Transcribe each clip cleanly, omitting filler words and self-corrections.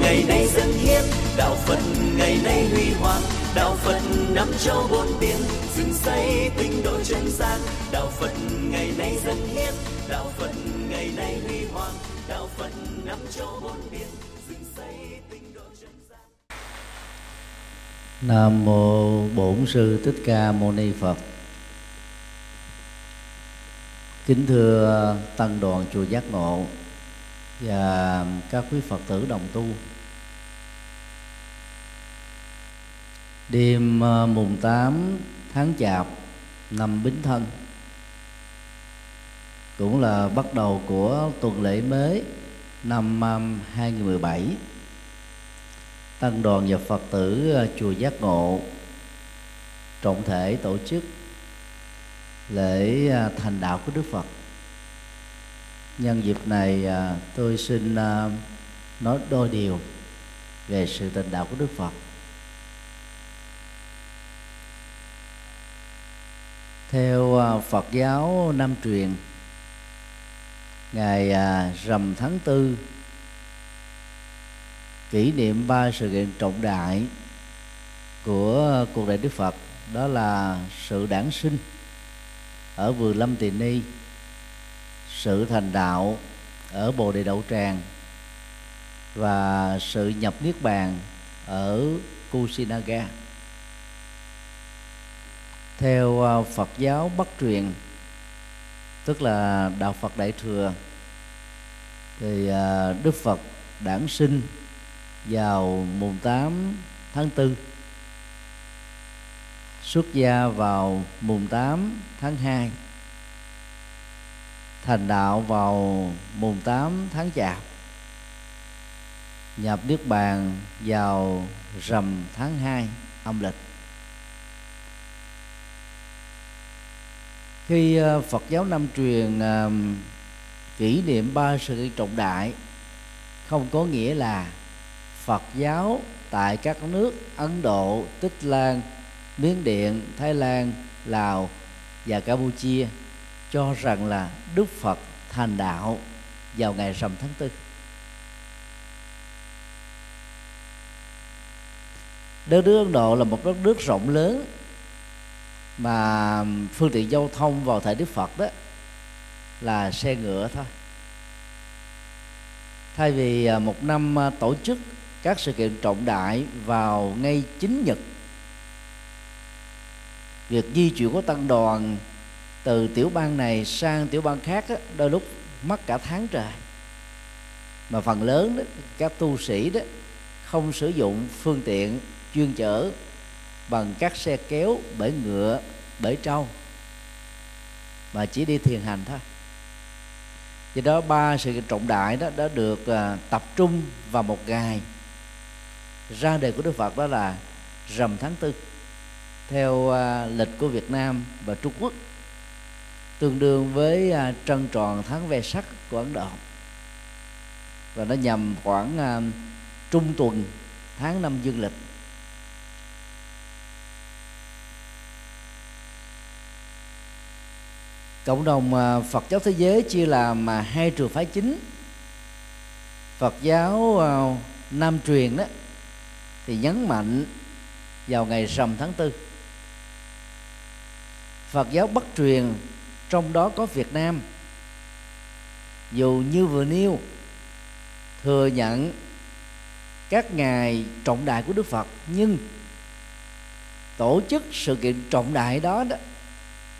ngày nay dân hiến, đạo Phật ngày nay huy hoàng, đạo Phật năm châu bốn biển, dựng xây tinh độ chân gian, đạo Phật ngày nay dân hiến, đạo Phật ngày nay huy hoàng, đạo Phật năm châu bốn biển, dựng xây tinh độ chân gian. Nam mô Bổn Sư Thích Ca Mâu Ni Phật. Kính thưa tăng đoàn chùa Giác Ngộ và các quý Phật tử đồng tu, đêm mùng 8 tháng Chạp năm Bính Thân cũng là bắt đầu của tuần lễ mới năm 2017, tăng đoàn và Phật tử chùa Giác Ngộ trọng thể tổ chức lễ thành đạo của Đức Phật. Nhân dịp này tôi xin nói đôi điều về sự thành đạo của Đức Phật. Theo Phật giáo Nam truyền, ngày rằm tháng 4 kỷ niệm ba sự kiện trọng đại của cuộc đời Đức Phật, đó là sự đản sinh ở Vườn Lâm Tỳ Ni, sự thành đạo ở Bồ Đề Đạo Tràng và sự nhập niết bàn ở Kusinaga. Theo Phật giáo Bắc truyền, tức là đạo Phật Đại Thừa, thì Đức Phật đản sinh vào mùng 8 tháng 4, xuất gia vào mùng 8 tháng 2, thành đạo vào mùng 8 tháng Chạp, nhập niết bàn vào rằm tháng 2 âm lịch. Khi Phật giáo Nam truyền kỷ niệm ba sự kiện trọng đại, không có nghĩa là Phật giáo tại các nước Ấn Độ, Tích Lan, Miến Điện, Thái Lan, Lào và Campuchia cho rằng là Đức Phật thành đạo vào ngày rằm tháng 4. Đất nước Ấn Độ là một đất nước rộng lớn mà phương tiện giao thông vào thời Đức Phật đó là xe ngựa thôi. Thay vì một năm tổ chức các sự kiện trọng đại vào ngay chính nhật, việc di chuyển của tăng đoàn từ tiểu bang này sang tiểu bang khác đó, đôi lúc mất cả tháng trời. Mà phần lớn đó, các tu sĩ đó không sử dụng phương tiện chuyên chở bằng các xe kéo, bể ngựa, bể trâu, mà chỉ đi thiền hành thôi. Do đó ba sự kiện trọng đại đó đã được tập trung vào một ngày. Ra đời của Đức Phật đó là rằm tháng 4 theo lịch của Việt Nam và Trung Quốc, tương đương với trăng tròn tháng Vesak của Ấn Độ, và nó nhằm khoảng trung tuần tháng 5 dương lịch. Cộng đồng Phật giáo thế giới chia làm hai trường phái chính. Phật giáo Nam truyền đó thì nhấn mạnh vào ngày rằm tháng 4. Phật giáo Bắc truyền, trong đó có Việt Nam, dù như vừa nêu, thừa nhận các ngày trọng đại của Đức Phật, nhưng tổ chức sự kiện trọng đại đó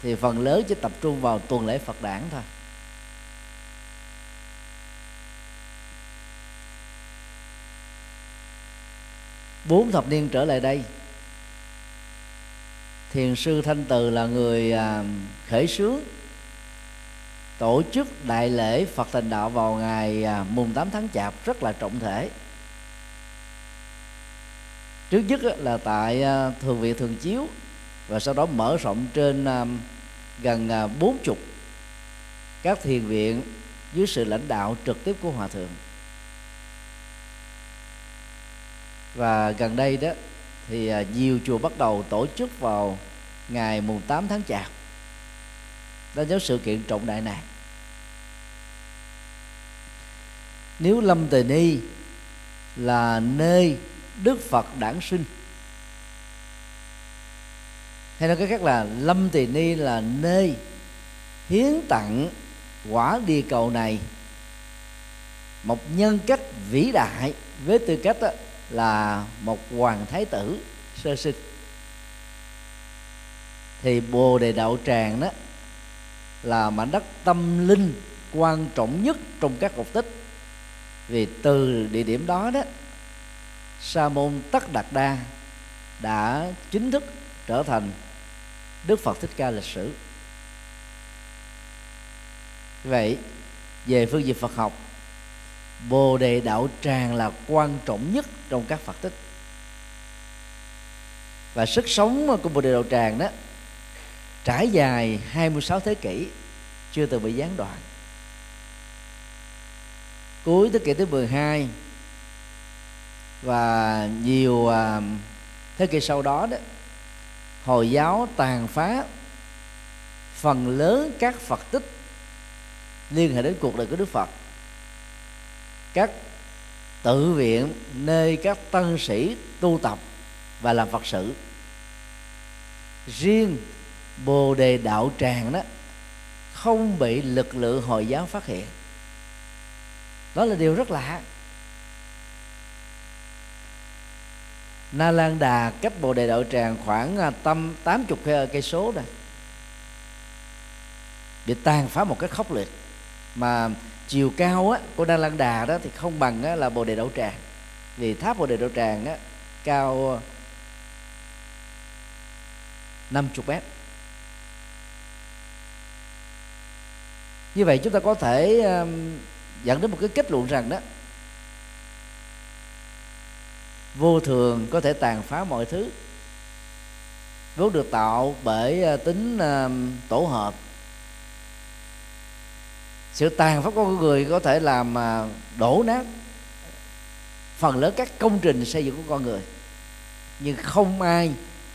thì phần lớn chỉ tập trung vào tuần lễ Phật đản thôi. Bốn thập niên trở lại đây, Thiền sư Thanh Từ là người khởi xướng tổ chức đại lễ Phật Thành Đạo vào ngày mùng 8 tháng Chạp rất là trọng thể. Trước nhất là tại Thường viện Thường Chiếu, và sau đó mở rộng trên gần 40 các thiền viện dưới sự lãnh đạo trực tiếp của Hòa Thượng. Và gần đây đó thì nhiều chùa bắt đầu tổ chức vào ngày mùng 8 tháng Chạp đánh dấu sự kiện trọng đại này. Nếu Lâm Tỳ Ni là nơi Đức Phật đản sinh. Hay nói cái khác là Lâm Tỳ Ni là nơi hiến tặng quả địa cầu này một nhân cách vĩ đại với tư cách là một hoàng thái tử sơ sinh. Thì Bồ Đề Đạo Tràng đó là mảnh đất tâm linh quan trọng nhất trong các cột tích, vì từ địa điểm đó đó Sa môn Tất Đạt Đa đã chính thức trở thành Đức Phật Thích Ca lịch sử. Vậy về phương diện Phật học, Bồ Đề Đạo Tràng là quan trọng nhất trong các Phật tích, và sức sống của Bồ Đề Đạo Tràng đó trải dài 26 thế kỷ chưa từng bị gián đoạn. Cuối thế kỷ thứ 12 và nhiều thế kỷ sau đó đó, Hồi giáo tàn phá phần lớn các Phật tích liên hệ đến cuộc đời của Đức Phật. Các tự viện nơi các tăng sĩ tu tập và làm Phật sự. Riêng Bồ Đề Đạo Tràng đó không bị lực lượng Hồi giáo phát hiện. Đó là điều rất lạ. Nālandā cách Bồ Đề Đạo Tràng khoảng tầm 80 cây số này, bị tàn phá một cách khốc liệt, mà chiều cao á, của Nālandā đó thì không bằng á, là Bồ Đề Đạo Tràng, vì tháp Bồ Đề Đạo Tràng á, cao 50 mét. Như vậy chúng ta có thể dẫn đến một cái kết luận rằng đó, vô thường có thể tàn phá mọi thứ, vốn được tạo bởi tính tổ hợp. Sự tàn phá của con người có thể làm đổ nát phần lớn các công trình xây dựng của con người, nhưng không ai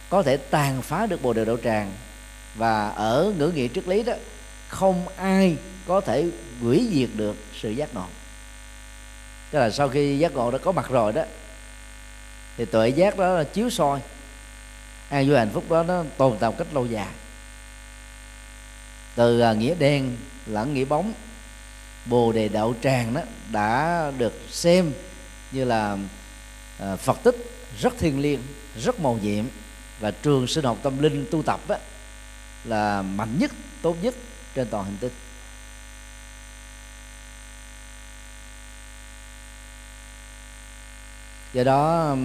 có thể tàn phá được Bồ Đề Đạo Tràng. Và ở ngữ nghĩa triết lý đó, không ai có thể hủy diệt được sự giác ngộ. Tức là sau khi giác ngộ đã có mặt rồi đó, thì tuệ giác đó là chiếu soi, an vui hạnh phúc đó nó tồn tại một cách lâu dài. Từ nghĩa đen lẫn nghĩa bóng, Bồ Đề Đạo Tràng đó đã được xem như là Phật tích rất thiêng liêng, rất màu nhiệm, và trường sinh học tâm linh tu tập đó là mạnh nhất, tốt nhất trên toàn hành tinh. Do đó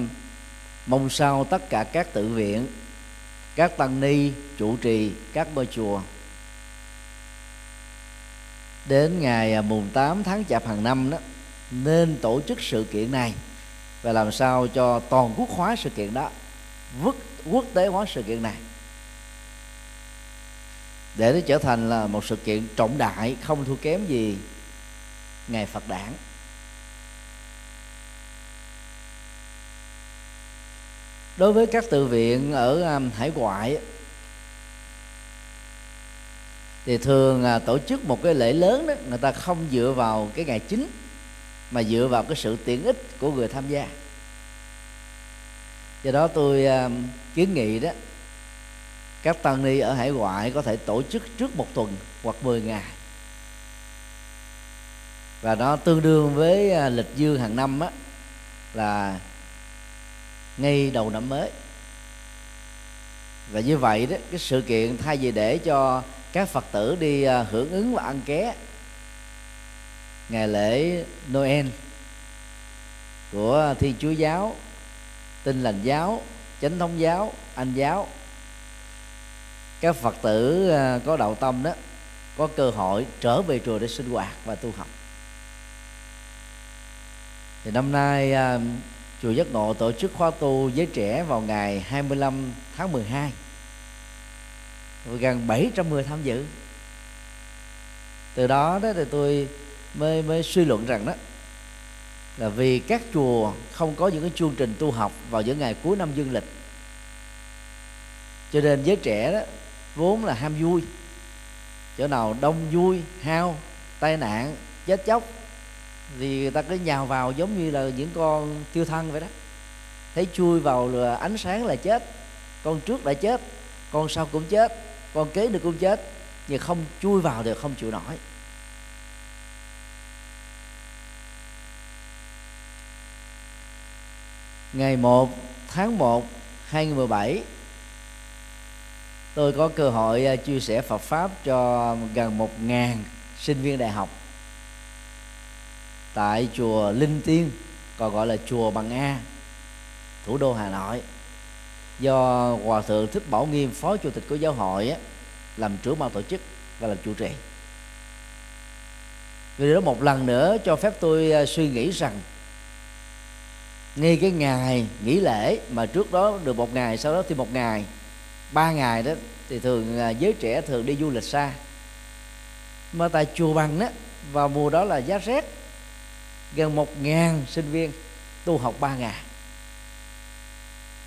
mong sao tất cả các tự viện, các tăng ni, trụ trì các ngôi chùa, đến ngày mùng 8 tháng Chạp hàng năm đó, nên tổ chức sự kiện này và làm sao cho toàn quốc hóa sự kiện đó, quốc tế hóa sự kiện này, để nó trở thành là một sự kiện trọng đại không thua kém gì ngày Phật đản. Đối với các tự viện ở hải ngoại thì thường tổ chức một cái lễ lớn đó, người ta không dựa vào cái ngày chính mà dựa vào cái sự tiện ích của người tham gia. Do đó tôi kiến nghị đó, các tăng ni ở hải ngoại có thể tổ chức trước một tuần hoặc 10 ngày, và nó tương đương với lịch dương hàng năm á, là ngay đầu năm mới. Và như vậy đó, cái sự kiện thay vì để cho các Phật tử đi hưởng ứng và ăn ké ngày lễ Noel của Thiên Chúa giáo, Tin Lành giáo, Chánh thống giáo, Anh giáo, các Phật tử có đạo tâm đó có cơ hội trở về chùa để sinh hoạt và tu học. Thì năm nay chùa Giác Ngộ tổ chức khóa tu giới trẻ vào ngày 25 tháng 12, gần 700 người tham dự. Từ đó, thì tôi mới suy luận rằng đó là vì các chùa không có những cái chương trình tu học vào những ngày cuối năm dương lịch, cho nên giới trẻ đó vốn là ham vui, chỗ nào đông vui, hao, tai nạn, chết chóc, thì người ta cứ nhào vào giống như là những con thiêu thân vậy đó. Thấy chui vào là ánh sáng là chết, con trước đã chết, con sau cũng chết, con kế được cũng chết, nhưng không chui vào được, không chịu nổi. Ngày 1 tháng 1 2017 tôi có cơ hội chia sẻ Phật Pháp cho gần 1.000 sinh viên đại học tại chùa Linh Tiên, còn gọi là chùa Bằng A, thủ đô Hà Nội, do Hòa Thượng Thích Bảo Nghiêm, Phó Chủ tịch của Giáo hội, làm trưởng ban tổ chức và làm chủ trì. Vì đó một lần nữa cho phép tôi suy nghĩ rằng ngay cái ngày nghỉ lễ mà trước đó được một ngày, sau đó thì một ngày, ba ngày đó, thì thường giới trẻ thường đi du lịch xa. Mà tại chùa Bằng đó, vào mùa đó là giá rét, gần 1.000 sinh viên tu học 3 ngày.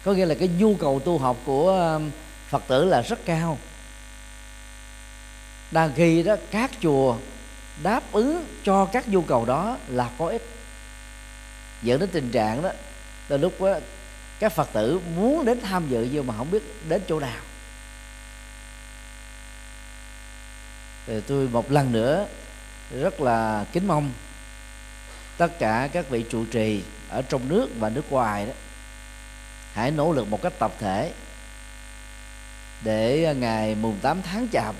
Có nghĩa là cái nhu cầu tu học của Phật tử là rất cao. Đang khi đó các chùa đáp ứng cho các nhu cầu đó là có ích, dẫn đến tình trạng đó từ lúc đó, các Phật tử muốn đến tham dự nhưng mà không biết đến chỗ nào. Thì tôi một lần nữa rất là kính mong tất cả các vị trụ trì ở trong nước và nước ngoài đó hãy nỗ lực một cách tập thể để ngày mùng 8 tháng Chạp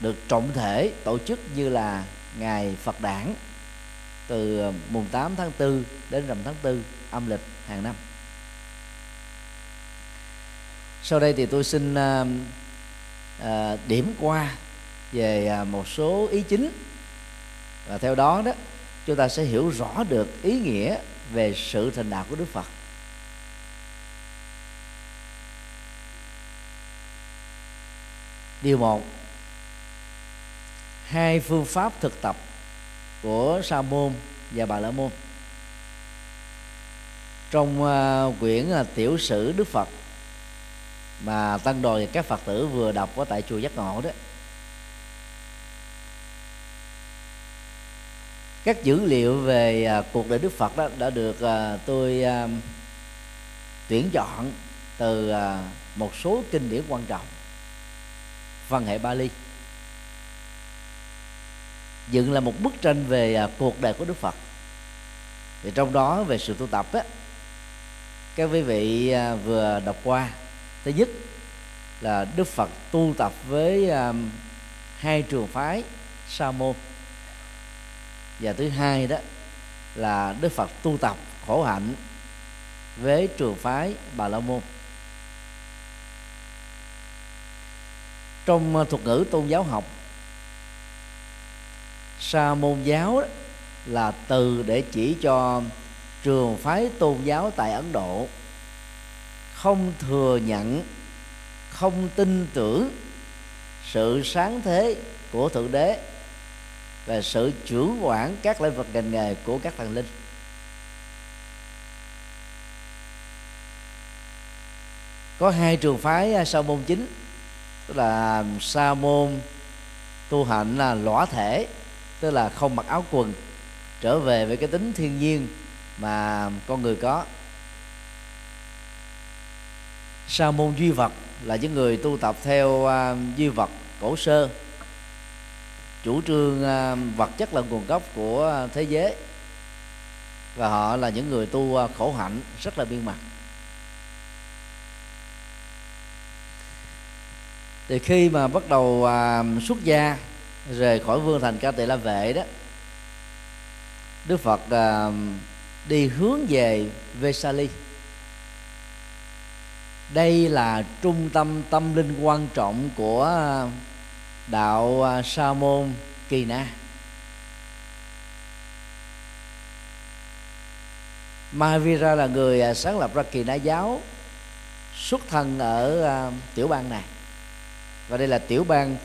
được trọng thể tổ chức như là ngày Phật Đản, từ mùng 8 tháng 4 đến rằm tháng 4 âm lịch hàng năm. Sau đây thì tôi xin điểm qua về một số ý chính, và theo đó đó chúng ta sẽ hiểu rõ được ý nghĩa về sự thành đạo của Đức Phật. Điều 1, hai phương pháp thực tập của Sa môn và Bà la môn. Trong quyển Tiểu sử Đức Phật mà tăng đoàn các Phật tử vừa đọc ở tại chùa Giác Ngộ đó, các dữ liệu về cuộc đời Đức Phật đó đã được tôi tuyển chọn từ một số kinh điển quan trọng văn hệ Pali, dựng là một bức tranh về cuộc đời của Đức Phật. Thì trong đó về sự tu tập á, các quý vị vừa đọc qua. Thứ nhất là Đức Phật tu tập với hai trường phái Sa môn, và thứ hai đó là Đức Phật tu tập khổ hạnh với trường phái Bà la môn. Trong thuật ngữ tôn giáo học, Sa môn giáo là từ để chỉ cho trường phái tôn giáo tại Ấn Độ không thừa nhận, không tin tưởng sự sáng thế của Thượng Đế và sự trưởng quản các lĩnh vực ngành nghề của các thần linh. Có hai trường phái Sa môn chính, tức là Sa môn tu hạnh là lõa thể, tức là không mặc áo quần, trở về với cái tính thiên nhiên mà con người có. Sa môn duy vật là những người tu tập theo duy vật cổ sơ, chủ trương vật chất là nguồn gốc của thế giới, và họ là những người tu khổ hạnh rất là biên mặt. Thì khi mà bắt đầu xuất gia, rời khỏi vương thành Ca Tỳ La Vệ đó, Đức Phật đi hướng về Vesali. Đây là trung tâm tâm linh quan trọng của đạo Sa môn Kỳ Na. Mahavira là người sáng lập ra Kỳ Na giáo, xuất thân ở tiểu bang này, và đây là tiểu bang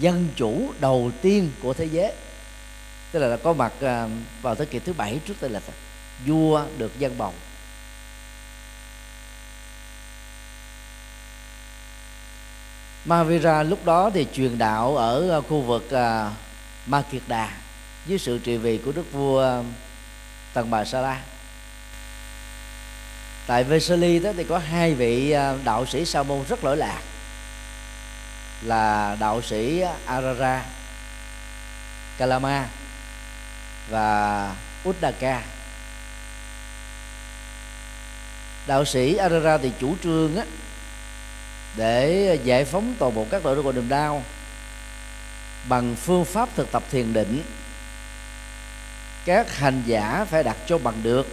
dân chủ đầu tiên của thế giới, tức là có mặt vào thế kỷ thứ 7 trước Tây Lịch. Vua được dân bầu. Mahavira lúc đó thì truyền đạo ở khu vực Ma Kiệt Đà, dưới sự trị vì của đức vua Tần Bà Sa La. Tại Vesali đó thì có hai vị đạo sĩ sa môn rất lỗi lạc là đạo sĩ Arara Kalama và Uddaka. Đạo sĩ Arara thì chủ trương á, để giải phóng toàn bộ các loại nỗi niềm đau bằng phương pháp thực tập thiền định, các hành giả phải đặt cho bằng được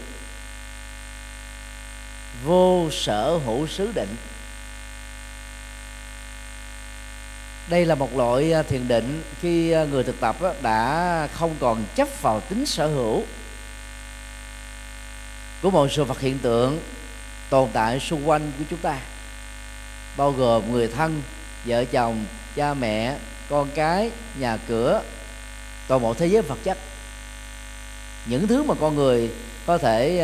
vô sở hữu xứ định. Đây là một loại thiền định khi người thực tập đã không còn chấp vào tính sở hữu của một sự vật hiện tượng tồn tại xung quanh của chúng ta, bao gồm người thân, vợ chồng, cha mẹ, con cái, nhà cửa, toàn bộ thế giới vật chất, những thứ mà con người có thể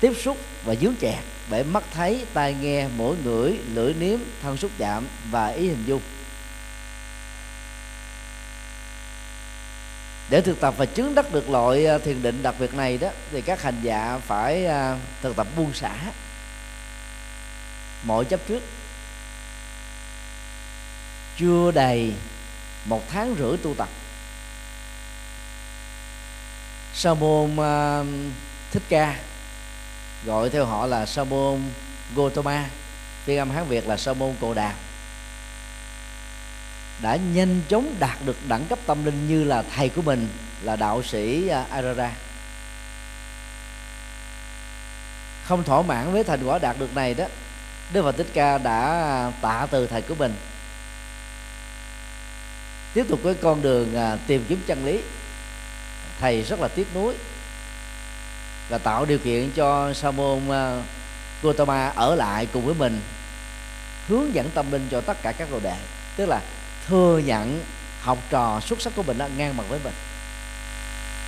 tiếp xúc và dướng chẹt bởi mắt thấy, tai nghe, mũi ngửi, lưỡi nếm, thân xúc chạm và ý hình dung. Để thực tập và chứng đắc được loại thiền định đặc biệt này đó, thì các hành giả phải thực tập buông xả mọi chấp trước. Chưa đầy 1,5 tháng tu tập, sa môn Thích Ca, gọi theo họ là sa môn Gotama, phiên âm Hán Việt là sa môn Cồ Đàm, đã nhanh chóng đạt được đẳng cấp tâm linh như là thầy của mình là đạo sĩ Arara. Không thỏa mãn với thành quả đạt được này đó, Đức Phật Thích Ca đã tạ từ thầy của mình, tiếp tục với con đường tìm kiếm chân lý. Thầy rất là tiếc nuối và tạo điều kiện cho sa môn Gotama ở lại cùng với mình, hướng dẫn tâm linh cho tất cả các đồ đệ, tức là thừa nhận học trò xuất sắc của mình đã ngang bằng với mình.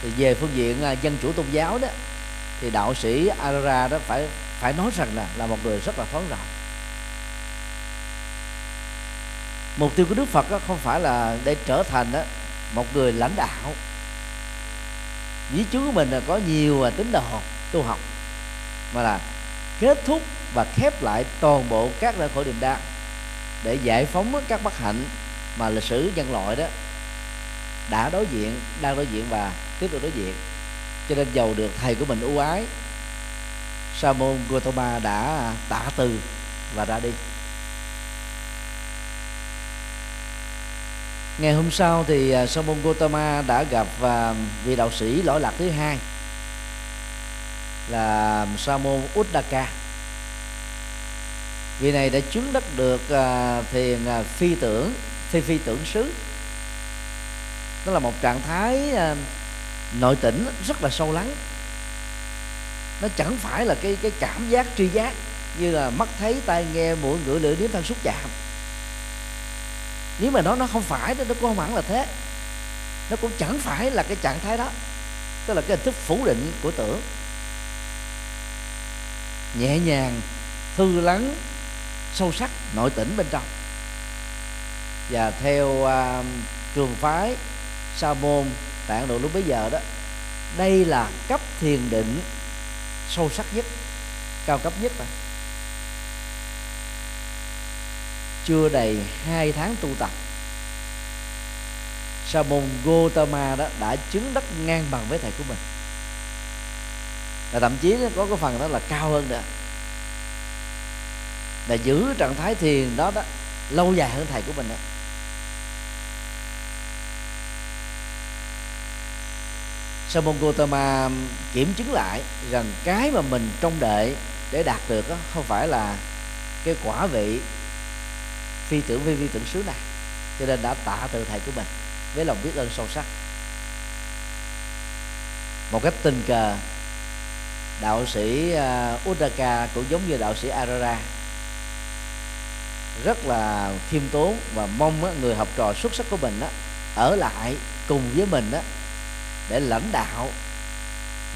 Thì về phương diện dân chủ tôn giáo đó, thì đạo sĩ Arara đó phải nói rằng là một người rất là thoáng rộng. Mục tiêu của Đức Phật đó không phải là để trở thành đó một người lãnh đạo. Dĩ chú của mình là có nhiều tín đồ tu học, mà là kết thúc và khép lại toàn bộ các nỗi khổ niềm đau để giải phóng các bất hạnh mà lịch sử nhân loại đó đã đối diện, đang đối diện và tiếp tục đối diện. Cho nên giàu được thầy của mình ưu ái, sa môn Gotama đã tạ từ và ra đi. Ngày hôm sau thì sa môn Gotama đã gặp vị đạo sĩ lỗi lạc thứ hai là sa môn Uddaka. Vị này đã chứng đắc được thiền phi tưởng xứ. Đó là một trạng thái nội tỉnh rất là sâu lắng. Nó chẳng phải là cái cảm giác tri giác như là mắt thấy, tai nghe, mũi ngửi, lưỡi nếm, thân xúc chạm. Nếu mà nó không phải thì nó cũng không hẳn là thế. Nó cũng chẳng phải là cái trạng thái đó, tức là cái hình thức phủ định của tưởng. Nhẹ nhàng, thư lắng, sâu sắc, nội tỉnh bên trong. Và theo trường phái sa môn tại Ấn Độ lúc bấy giờ đó, đây là cấp thiền định sâu sắc nhất, cao cấp nhất mà. Chưa đầy 2 tháng tu tập, sa môn Gotama đó đã chứng đắc ngang bằng với thầy của mình, và thậm chí nó có cái phần đó là cao hơn nữa, là giữ trạng thái thiền đó lâu dài hơn thầy của mình đó. Sa môn Gotama kiểm chứng lại rằng cái mà mình trông đợi để đạt được đó không phải là cái quả vị phi tưởng xứ này, cho nên đã tạ từ thầy của mình với lòng biết ơn sâu sắc. Một cách tình cờ, đạo sĩ Uddaka cũng giống như đạo sĩ Arara, rất là khiêm tốn và mong người học trò xuất sắc của mình ở lại cùng với mình để lãnh đạo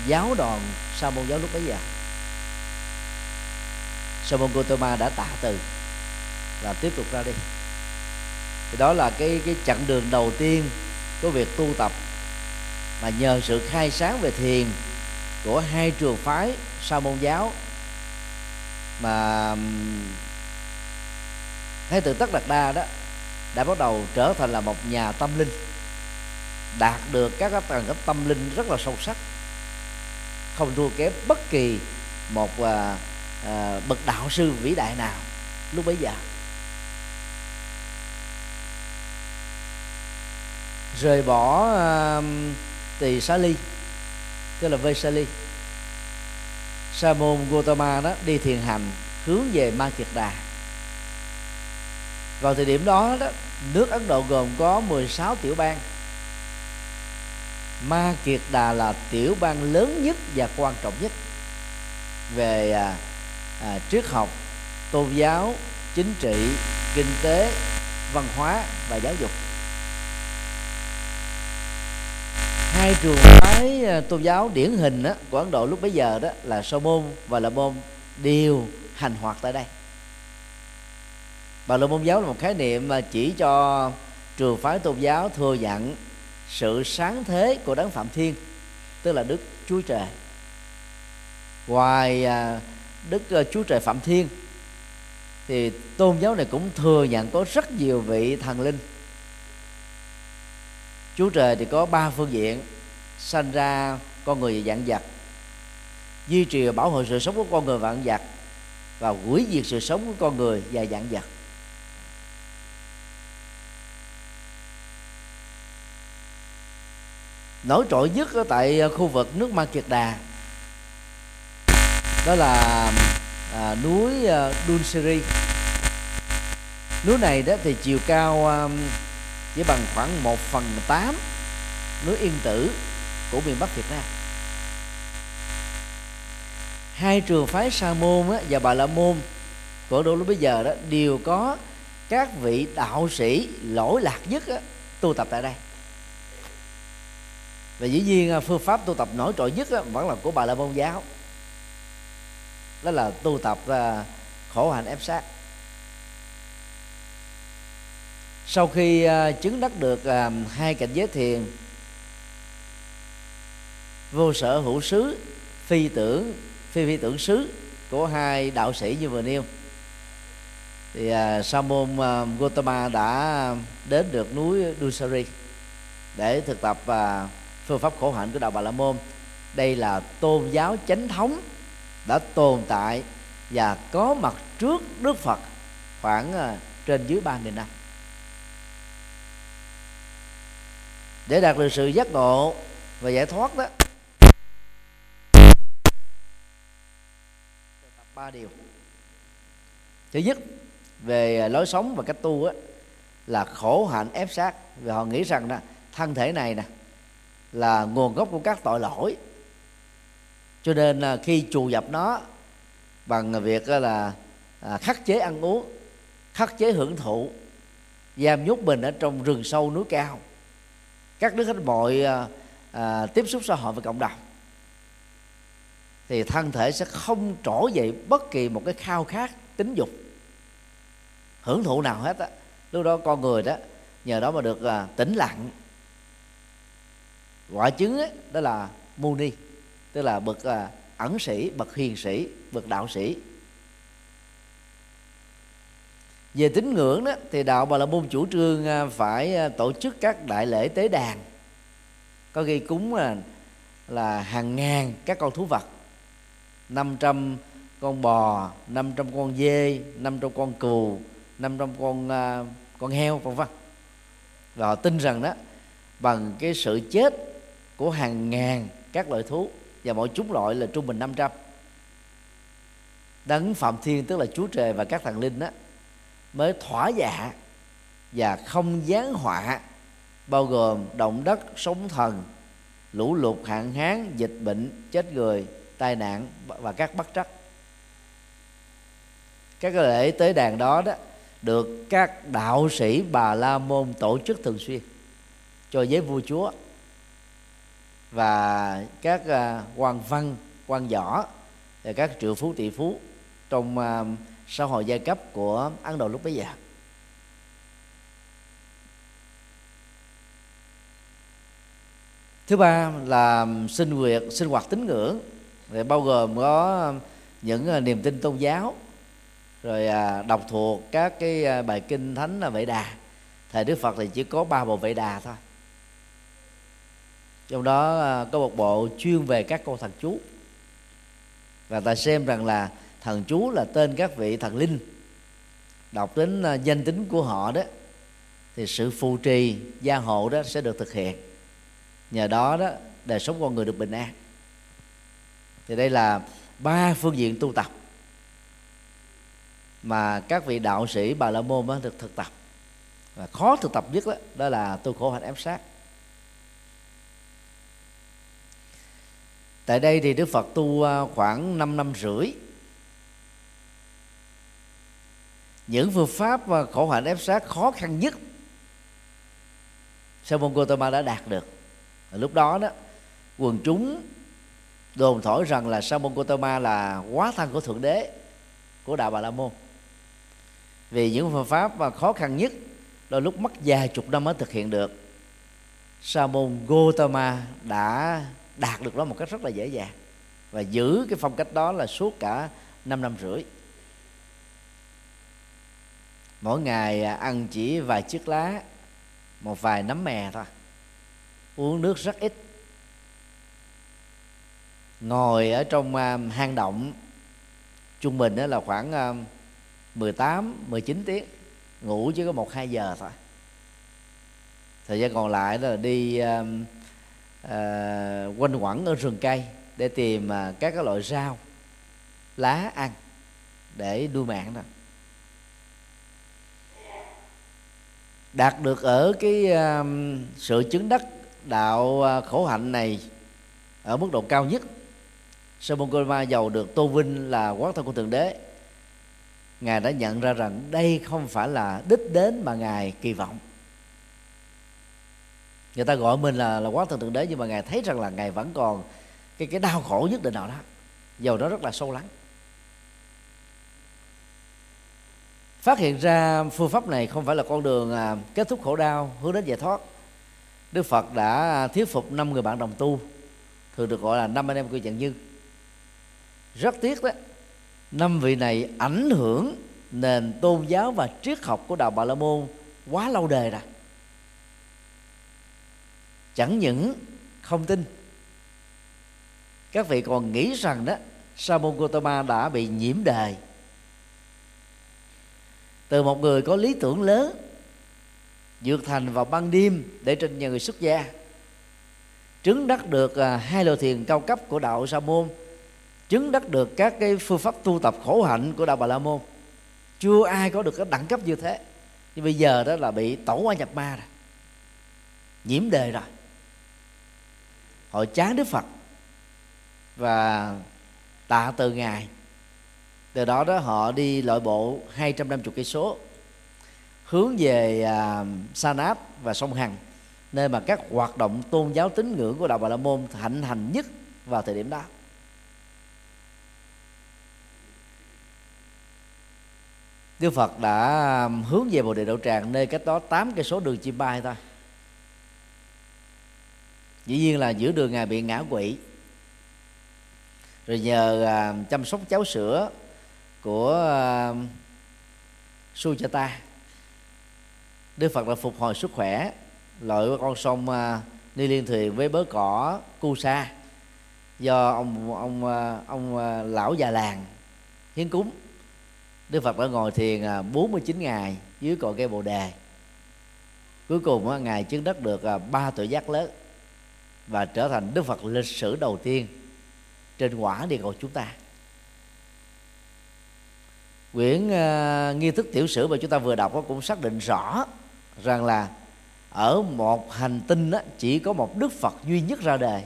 giáo đoàn sa môn giáo lúc bấy giờ. Sa môn Gotama đã tạ từ và tiếp tục ra đi. Thì đó là cái chặng đường đầu tiên của việc tu tập mà nhờ sự khai sáng về thiền của hai trường phái Sa môn giáo mà Thái tử Tất Đạt Đa đó đã bắt đầu trở thành là một nhà tâm linh, đạt được các tầng cấp tâm linh rất là sâu sắc, không thua kém bất kỳ một bậc đạo sư vĩ đại nào lúc bấy giờ. Rời bỏ Tỳ Xá Ly, tức là Vesali, Sa môn Gotama đó đi thiền hành hướng về Ma Kiệt Đà. Vào thời điểm đó, nước Ấn Độ gồm có 16 tiểu bang. Ma Kiệt Đà là tiểu bang lớn nhất và quan trọng nhất về triết học, tôn giáo, chính trị, kinh tế, văn hóa và giáo dục. Hai trường phái tôn giáo điển hình của Ấn Độ lúc bấy giờ đó là Sa môn và La môn đều hành hoạt tại đây. Bà La môn giáo là một khái niệm mà chỉ cho trường phái tôn giáo thừa nhận sự sáng thế của Đấng Phạm Thiên, tức là Đức Chúa Trời. Ngoài Đức Chúa Trời Phạm Thiên thì tôn giáo này cũng thừa nhận có rất nhiều vị thần linh. Chúa Trời thì có ba phương diện: sanh ra con người và vạn vật, duy trì và bảo hộ sự sống của con người và vạn vật, và hủy diệt sự sống của con người và vạn vật. Nổi trội nhất ở tại khu vực nước Ma Kiệt Đà đó là núi Dungsiri. Núi này đó thì chiều cao chỉ bằng khoảng 1/8 núi Yên Tử của miền Bắc Việt Nam. Hai trường phái Sa môn và Bà La môn của Ấn Độ lúc bây giờ đó đều có các vị đạo sĩ lỗi lạc nhất tu tập tại đây. Và dĩ nhiên phương pháp tu tập nổi trội nhất vẫn là của Bà La môn giáo, đó là tu tập khổ hạnh ép sát. Sau khi chứng đắc được hai cảnh giới thiền vô sở hữu xứ, phi tưởng xứ của hai đạo sĩ như vừa nêu, thì Sa môn Gotama đã đến được núi Dungsiri để thực tập phương pháp khổ hạnh của đạo Bà La môn. Đây là tôn giáo chánh thống đã tồn tại và có mặt trước Đức Phật khoảng trên dưới 3.000 năm. Để đạt được sự giác ngộ và giải thoát đó, tập 3 điều. Thứ nhất, về lối sống và cách tu đó, là khổ hạnh ép sát. Vì họ nghĩ rằng đó, thân thể này nè là nguồn gốc của các tội lỗi, cho nên khi trù dập nó bằng việc là khắc chế ăn uống, khắc chế hưởng thụ, giam nhốt mình ở trong rừng sâu núi cao, các đứa hết mọi tiếp xúc xã hội với cộng đồng, thì thân thể sẽ không trỗi dậy bất kỳ một cái khao khát tính dục, hưởng thụ nào hết á. Lúc đó con người đó nhờ đó mà được tĩnh lặng. Quả chứng ấy, đó là Muni, tức là bậc ẩn sĩ, bậc hiền sĩ, bậc đạo sĩ. Về tín ngưỡng đó, thì đạo Bà La môn chủ trương phải tổ chức các đại lễ tế đàn, có khi cúng là hàng ngàn các con thú vật, 500 con bò, 500 con dê, 500 con cừu, 500 con heo, vân vân. Và họ tin rằng đó, bằng cái sự chết của hàng ngàn các loại thú, và mỗi chúng loại là trung bình 500, Đấng Phạm Thiên, tức là Chúa Trời và các thần linh đó, mới thỏa dạ và không giáng họa, bao gồm động đất, sóng thần, lũ lụt, hạn hán, dịch bệnh, chết người, tai nạn và các bất trắc. Các lễ tế đàn đó, được các đạo sĩ Bà La môn tổ chức thường xuyên cho giới vua chúa và các quan văn, quan võ và các triệu phú, tỷ phú trong xã hội giai cấp của Ấn Độ lúc bấy giờ. Thứ ba là sinh hoạt tín ngưỡng, bao gồm có những niềm tin tôn giáo, rồi đọc thuộc các cái bài kinh thánh là Vệ Đà. Thời Đức Phật thì chỉ có 3 bộ Vệ Đà thôi, trong đó có một bộ chuyên về các câu thần chú, và ta xem rằng là thần chú là tên các vị thần linh, đọc đến danh tính của họ đó thì sự phù trì gia hộ đó sẽ được thực hiện, nhờ đó đó đời sống con người được bình an. Thì đây là 3 phương diện tu tập mà các vị đạo sĩ Bà La Môn đó được thực tập, và khó thực tập nhất đó là tu khổ hạnh ép sát. Tại đây thì Đức Phật tu khoảng 5 năm rưỡi. Những phương pháp khổ hạnh ép sát khó khăn nhất Sa môn Gotama đã đạt được. Lúc đó đó quần chúng đồn thổi rằng là Sa môn Gotama là hóa thân của Thượng Đế, của đạo Bà La Môn, vì những phương pháp mà khó khăn nhất đôi lúc mất vài chục năm mới thực hiện được. Sa môn Gotama đã đạt được nó một cách rất là dễ dàng, và giữ cái phong cách đó là suốt cả 5 năm rưỡi. Mỗi ngày ăn chỉ vài chiếc lá, một vài nấm mè thôi, uống nước rất ít, ngồi ở trong hang động trung bình là khoảng 18-19 tiếng, ngủ chỉ có 1-2 giờ thôi. Thời gian còn lại đó là đi quanh quẩn ở rừng cây để tìm các loại rau lá ăn để nuôi mạng đó. Đạt được ở cái sự chứng đắc đạo khổ hạnh này ở mức độ cao nhất, Sa môn Gotama giàu được tôn vinh là quán thân của Thượng Đế. Ngài đã nhận ra rằng đây không phải là đích đến mà Ngài kỳ vọng. Người ta gọi mình là quán thân Thượng Đế, nhưng mà Ngài thấy rằng là Ngài vẫn còn cái đau khổ nhất định nào đó, giàu đó rất là sâu lắng. Phát hiện ra phương pháp này không phải là con đường kết thúc khổ đau hướng đến giải thoát, Đức Phật đã thuyết phục 5 người bạn đồng tu, thường được gọi là 5 anh em của Trạng Như. Rất tiếc đó, 5 vị này ảnh hưởng nền tôn giáo và triết học của đạo Bà La Môn quá lâu đời rồi. Chẳng những không tin, các vị còn nghĩ rằng đó Sa môn Gotama đã bị nhiễm đời. Từ một người có lý tưởng lớn, vượt thành vào ban đêm để trên nhà người xuất gia, chứng đắc được 2 loại thiền cao cấp của đạo Sa môn, chứng đắc được các cái phương pháp tu tập khổ hạnh của đạo Bà La Môn, chưa ai có được cái đẳng cấp như thế. Nhưng bây giờ đó là bị tẩu hỏa nhập ma rồi, nhiễm đề rồi. Họ chán Đức Phật và tạ từ Ngài. Từ đó đó họ đi lội bộ 250 cây số hướng về Sanap và sông Hằng, nơi mà các hoạt động tôn giáo tín ngưỡng của đạo Bà La Môn thịnh hành nhất vào thời điểm đó. Đức Phật đã hướng về Bồ Đề Đạo Tràng, nơi cách đó 8 cây số đường chim bay thôi. Dĩ nhiên là giữa đường Ngài bị ngã quỵ, rồi nhờ chăm sóc cháo sữa của Sujata, Đức Phật đã phục hồi sức khỏe, lội qua con sông Ni Liên Thuyền với bớ cỏ Kusa do ông lão già làng hiến cúng. Đức Phật đã ngồi thiền 49 ngày dưới cội cây Bồ Đề. Cuối cùng Ngài chứng đắc được 3 tuệ giác lớn và trở thành Đức Phật lịch sử đầu tiên trên quả địa cầu chúng ta. Quyển nghi thức tiểu sử mà chúng ta vừa đọc cũng xác định rõ rằng là ở một hành tinh chỉ có một Đức Phật duy nhất ra đời,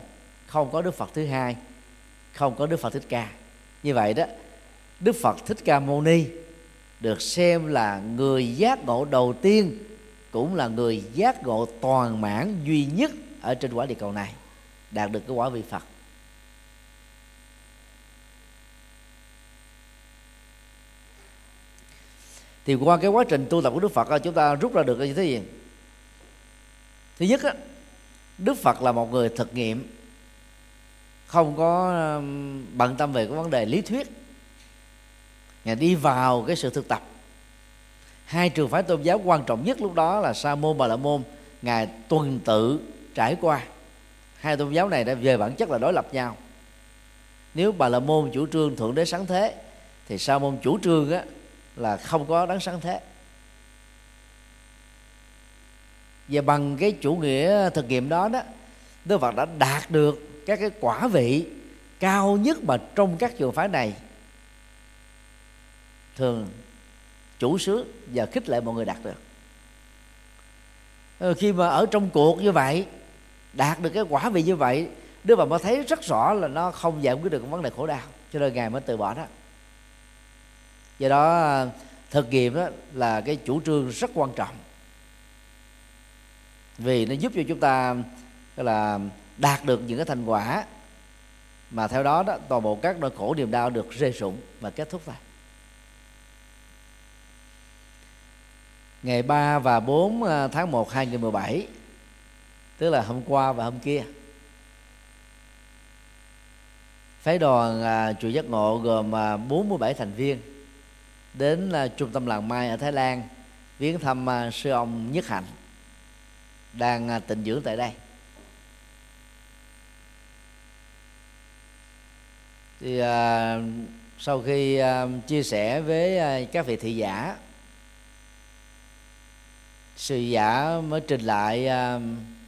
không có Đức Phật thứ hai, không có Đức Phật Thích Ca. Như vậy đó, Đức Phật Thích Ca Mâu Ni được xem là người giác ngộ đầu tiên, cũng là người giác ngộ toàn mãn duy nhất ở trên quả địa cầu này, đạt được cái quả vị Phật. Thì qua cái quá trình tu tập của Đức Phật, chúng ta rút ra được như thế gì? Thứ nhất, Đức Phật là một người thực nghiệm, không có bận tâm về cái vấn đề lý thuyết. Ngài đi vào cái sự thực tập. Hai trường phái tôn giáo quan trọng nhất lúc đó là Sa môn, Bà la môn, Ngài tuần tự trải qua. Hai tôn giáo này đã về bản chất là đối lập nhau. Nếu Bà la môn chủ trương thượng đế sáng thế, thì Sa môn chủ trương á, là không có đấng sáng thế. Và bằng cái chủ nghĩa thực nghiệm đó đó, Đức Phật đã đạt được các cái quả vị cao nhất mà trong các trường phái này thường chủ xướng và khích lệ mọi người đạt được. Khi mà ở trong cuộc như vậy, đạt được cái quả vị như vậy, Đức Phật mới thấy rất rõ là nó không giải quyết được vấn đề khổ đau, cho nên Ngài mới từ bỏ đó. Do đó thực nghiệm đó là cái chủ trương rất quan trọng, vì nó giúp cho chúng ta là đạt được những cái thành quả mà theo đó, đó toàn bộ các nỗi khổ niềm đau được rơi rụng và kết thúc lại. Ngày 3 và 4 tháng 1 2017, tức là hôm qua và hôm kia, phái đoàn chùa Giác Ngộ gồm 47 thành viên đến trung tâm làng Mai ở Thái Lan viếng thăm sư ông Nhất Hạnh đang tịnh dưỡng tại đây. Thì sau khi chia sẻ với các vị thị giả, sư giả mới trình lại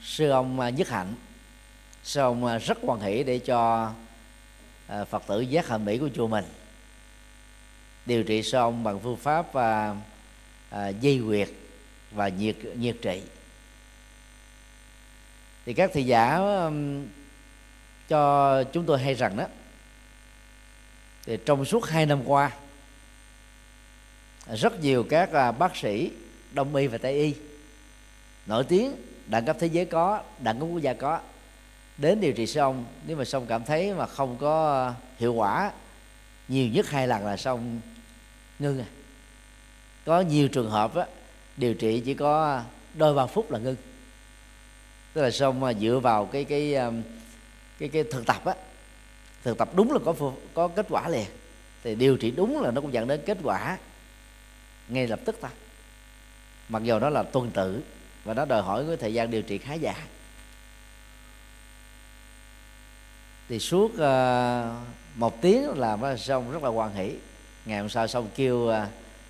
sư ông Nhất Hạnh. Sư ông rất hoan hỷ để cho Phật tử Giác Hạnh Mỹ của chùa mình điều trị sư ông bằng phương pháp dây huyệt và nhiệt trị. Thì các thầy giả cho chúng tôi hay rằng đó, thì trong suốt 2 năm qua, rất nhiều các bác sĩ Đông y và Tây y nổi tiếng, đẳng cấp thế giới có, đẳng cấp quốc gia có, đến điều trị xong, nếu mà xong cảm thấy mà không có hiệu quả, nhiều nhất 2 lần là xong ngưng. Có nhiều trường hợp đó, điều trị chỉ có đôi 3 phút là ngưng. Tức là xong dựa vào cái thực tập á, thực tập đúng là có kết quả liền, thì điều trị đúng là nó cũng dẫn đến kết quả ngay lập tức ta. Mặc dù nó là tuần tự và nó đòi hỏi cái thời gian điều trị khá dài. Thì suốt 1 tiếng làm xong rất là hoan hỷ. Ngày hôm sau xong kêu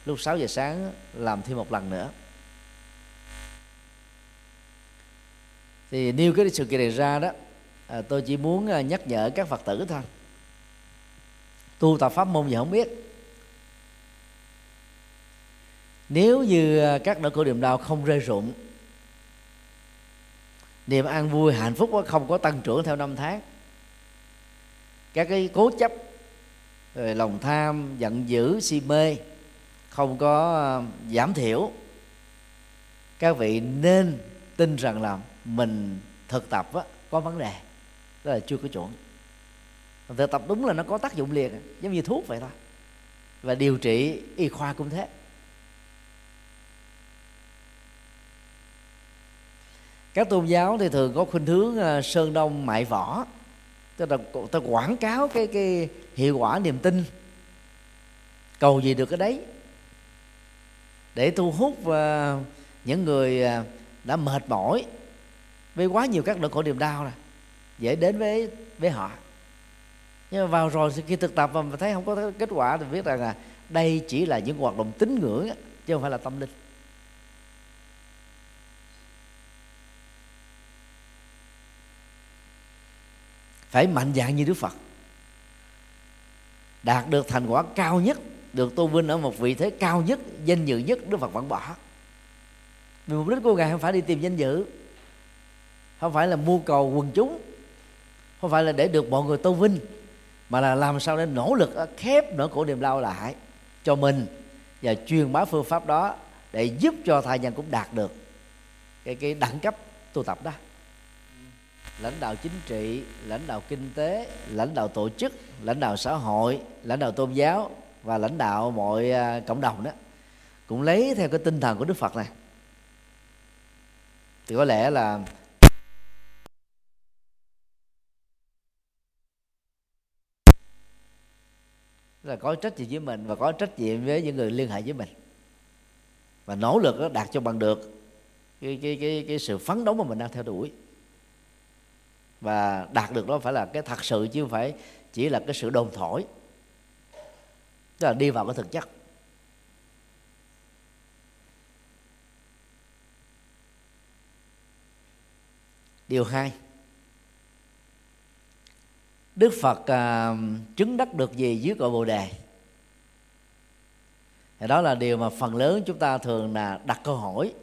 lúc 6 giờ sáng làm thêm 1 lần nữa. Thì nêu cái sự kiện này ra đó, tôi chỉ muốn nhắc nhở các Phật tử thôi. Tu tập pháp môn gì không biết, nếu như các nỗi khổ niềm đau không rơi rụng, niềm an vui hạnh phúc không có tăng trưởng theo năm tháng, các cái cố chấp rồi lòng tham giận dữ si mê không có giảm thiểu, các vị nên tin rằng là mình thực tập có vấn đề, đó là chưa có chuẩn. Thực tập đúng là nó có tác dụng liền, giống như thuốc vậy thôi, và điều trị y khoa cũng thế. Các tôn giáo thì thường có khuynh hướng sơn đông mại võ, tức là ta quảng cáo cái hiệu quả niềm tin, cầu gì được cái đấy, để thu hút những người đã mệt mỏi với quá nhiều các nỗi khổ niềm đau này, dễ đến với họ. Nhưng mà vào rồi khi thực tập mà mình thấy không có kết quả thì biết rằng là đây chỉ là những hoạt động tín ngưỡng chứ không phải là tâm linh. Phải mạnh dạn như Đức Phật, đạt được thành quả cao nhất, được tôn vinh ở một vị thế cao nhất, danh dự nhất, Đức Phật vẫn bỏ. Vì mục đích của Ngài không phải đi tìm danh dự, không phải là mưu cầu quần chúng, không phải là để được mọi người tôn vinh, mà là làm sao để nỗ lực khép nỗi khổ niềm đau lại cho mình và truyền bá phương pháp đó để giúp cho thai nhân cũng đạt được cái đẳng cấp tu tập đó. Lãnh đạo chính trị, lãnh đạo kinh tế, lãnh đạo tổ chức, lãnh đạo xã hội, lãnh đạo tôn giáo và lãnh đạo mọi cộng đồng đó cũng lấy theo cái tinh thần của Đức Phật này. Thì có lẽ là là có trách nhiệm với mình và có trách nhiệm với những người liên hệ với mình, và nỗ lực đó đạt cho bằng được cái sự phấn đấu mà mình đang theo đuổi. Và đạt được đó phải là cái thật sự, chứ không phải chỉ là cái sự đồn thổi, tức là đi vào cái thực chất. Điều hai, Đức Phật chứng đắc được gì dưới cội Bồ Đề? Thì đó là điều mà phần lớn chúng ta thường là đặt câu hỏi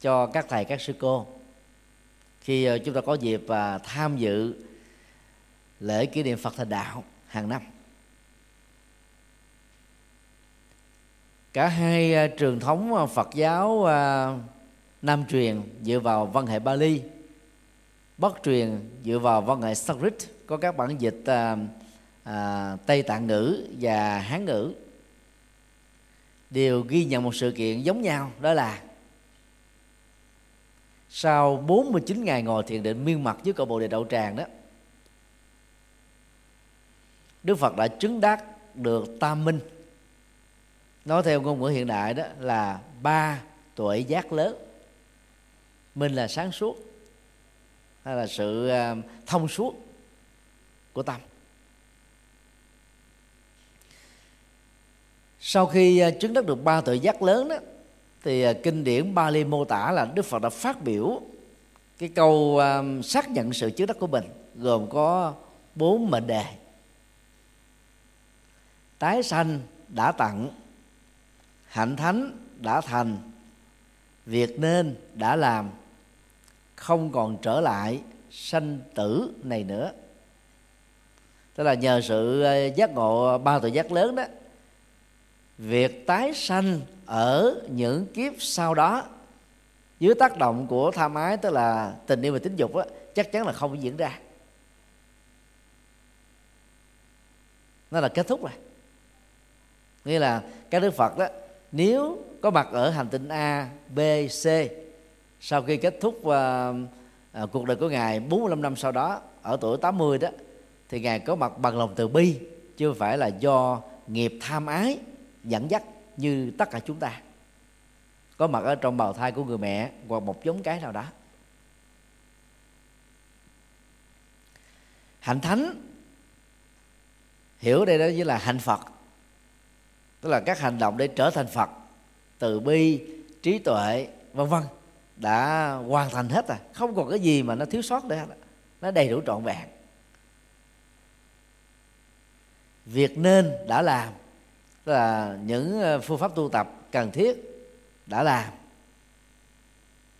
cho các thầy, các sư cô khi chúng ta có dịp tham dự lễ kỷ niệm Phật Thành Đạo hàng năm. Cả hai truyền thống Phật giáo Nam truyền dựa vào văn hệ Pali, Bắc truyền dựa vào văn hệ Sanskrit, có các bản dịch Tây Tạng ngữ và Hán ngữ, đều ghi nhận một sự kiện giống nhau, đó là sau 49 ngày ngồi thiền định miên mật dưới cội Bồ Đề Đạo Tràng đó, Đức Phật đã chứng đắc được tam minh. Nói theo ngôn ngữ hiện đại đó là ba tuệ giác lớn. Minh là sáng suốt, hay là sự thông suốt của tâm. Sau khi chứng đắc được ba tuệ giác lớn đó, thì kinh điển Pali mô tả là Đức Phật đã phát biểu cái câu xác nhận sự chứng đắc của mình, gồm có 4 mệnh đề: tái sanh đã tận, hạnh thánh đã thành, việc nên đã làm, không còn trở lại sanh tử này nữa. Tức là nhờ sự giác ngộ ba tuệ giác lớn đó, việc tái sanh ở những kiếp sau đó dưới tác động của tham ái, tức là tình yêu và tính dục đó, chắc chắn là không diễn ra. Nó là kết thúc rồi. Nghĩa là các Đức Phật đó, nếu có mặt ở hành tinh A, B, C, sau khi kết thúc cuộc đời của Ngài 45 năm sau đó, ở tuổi 80 đó, thì Ngài có mặt bằng lòng từ bi, chứ không phải là do nghiệp tham ái dẫn dắt như tất cả chúng ta, có mặt ở trong bào thai của người mẹ hoặc một giống cái nào đó. Hạnh thánh, hiểu đây đó như là hạnh Phật, tức là các hành động để trở thành Phật, từ bi, trí tuệ, vân vân, đã hoàn thành hết rồi, không còn cái gì mà nó thiếu sót nữa, nó đầy đủ trọn vẹn. Việc nên đã làm, tức là những phương pháp tu tập cần thiết đã làm,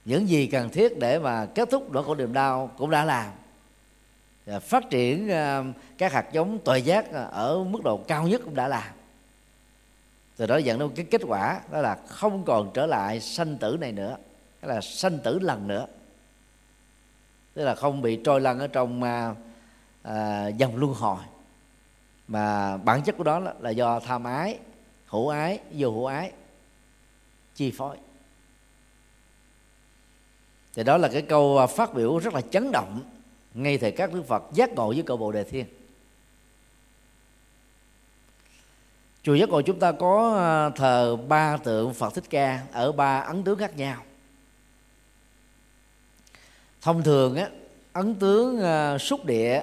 những gì cần thiết để mà kết thúc nỗi khổ niềm đau cũng đã làm. Và phát triển các hạt giống tuệ giác ở mức độ cao nhất cũng đã làm. Từ đó dẫn đến cái kết quả đó là không còn trở lại sanh tử này nữa, tức là sanh tử lần nữa, tức là không bị trôi lăn ở trong dòng luân hồi, mà bản chất của đó là do tham ái, hữu ái, vô hữu ái chi phối. Thì đó là cái câu phát biểu rất là chấn động ngay thời các Đức Phật giác ngộ với cội Bồ Đề Thiên. Chùa Giác Ngộ chúng ta có thờ ba tượng Phật Thích Ca ở ba ấn tướng khác nhau. Thông thường á, ấn tướng xúc địa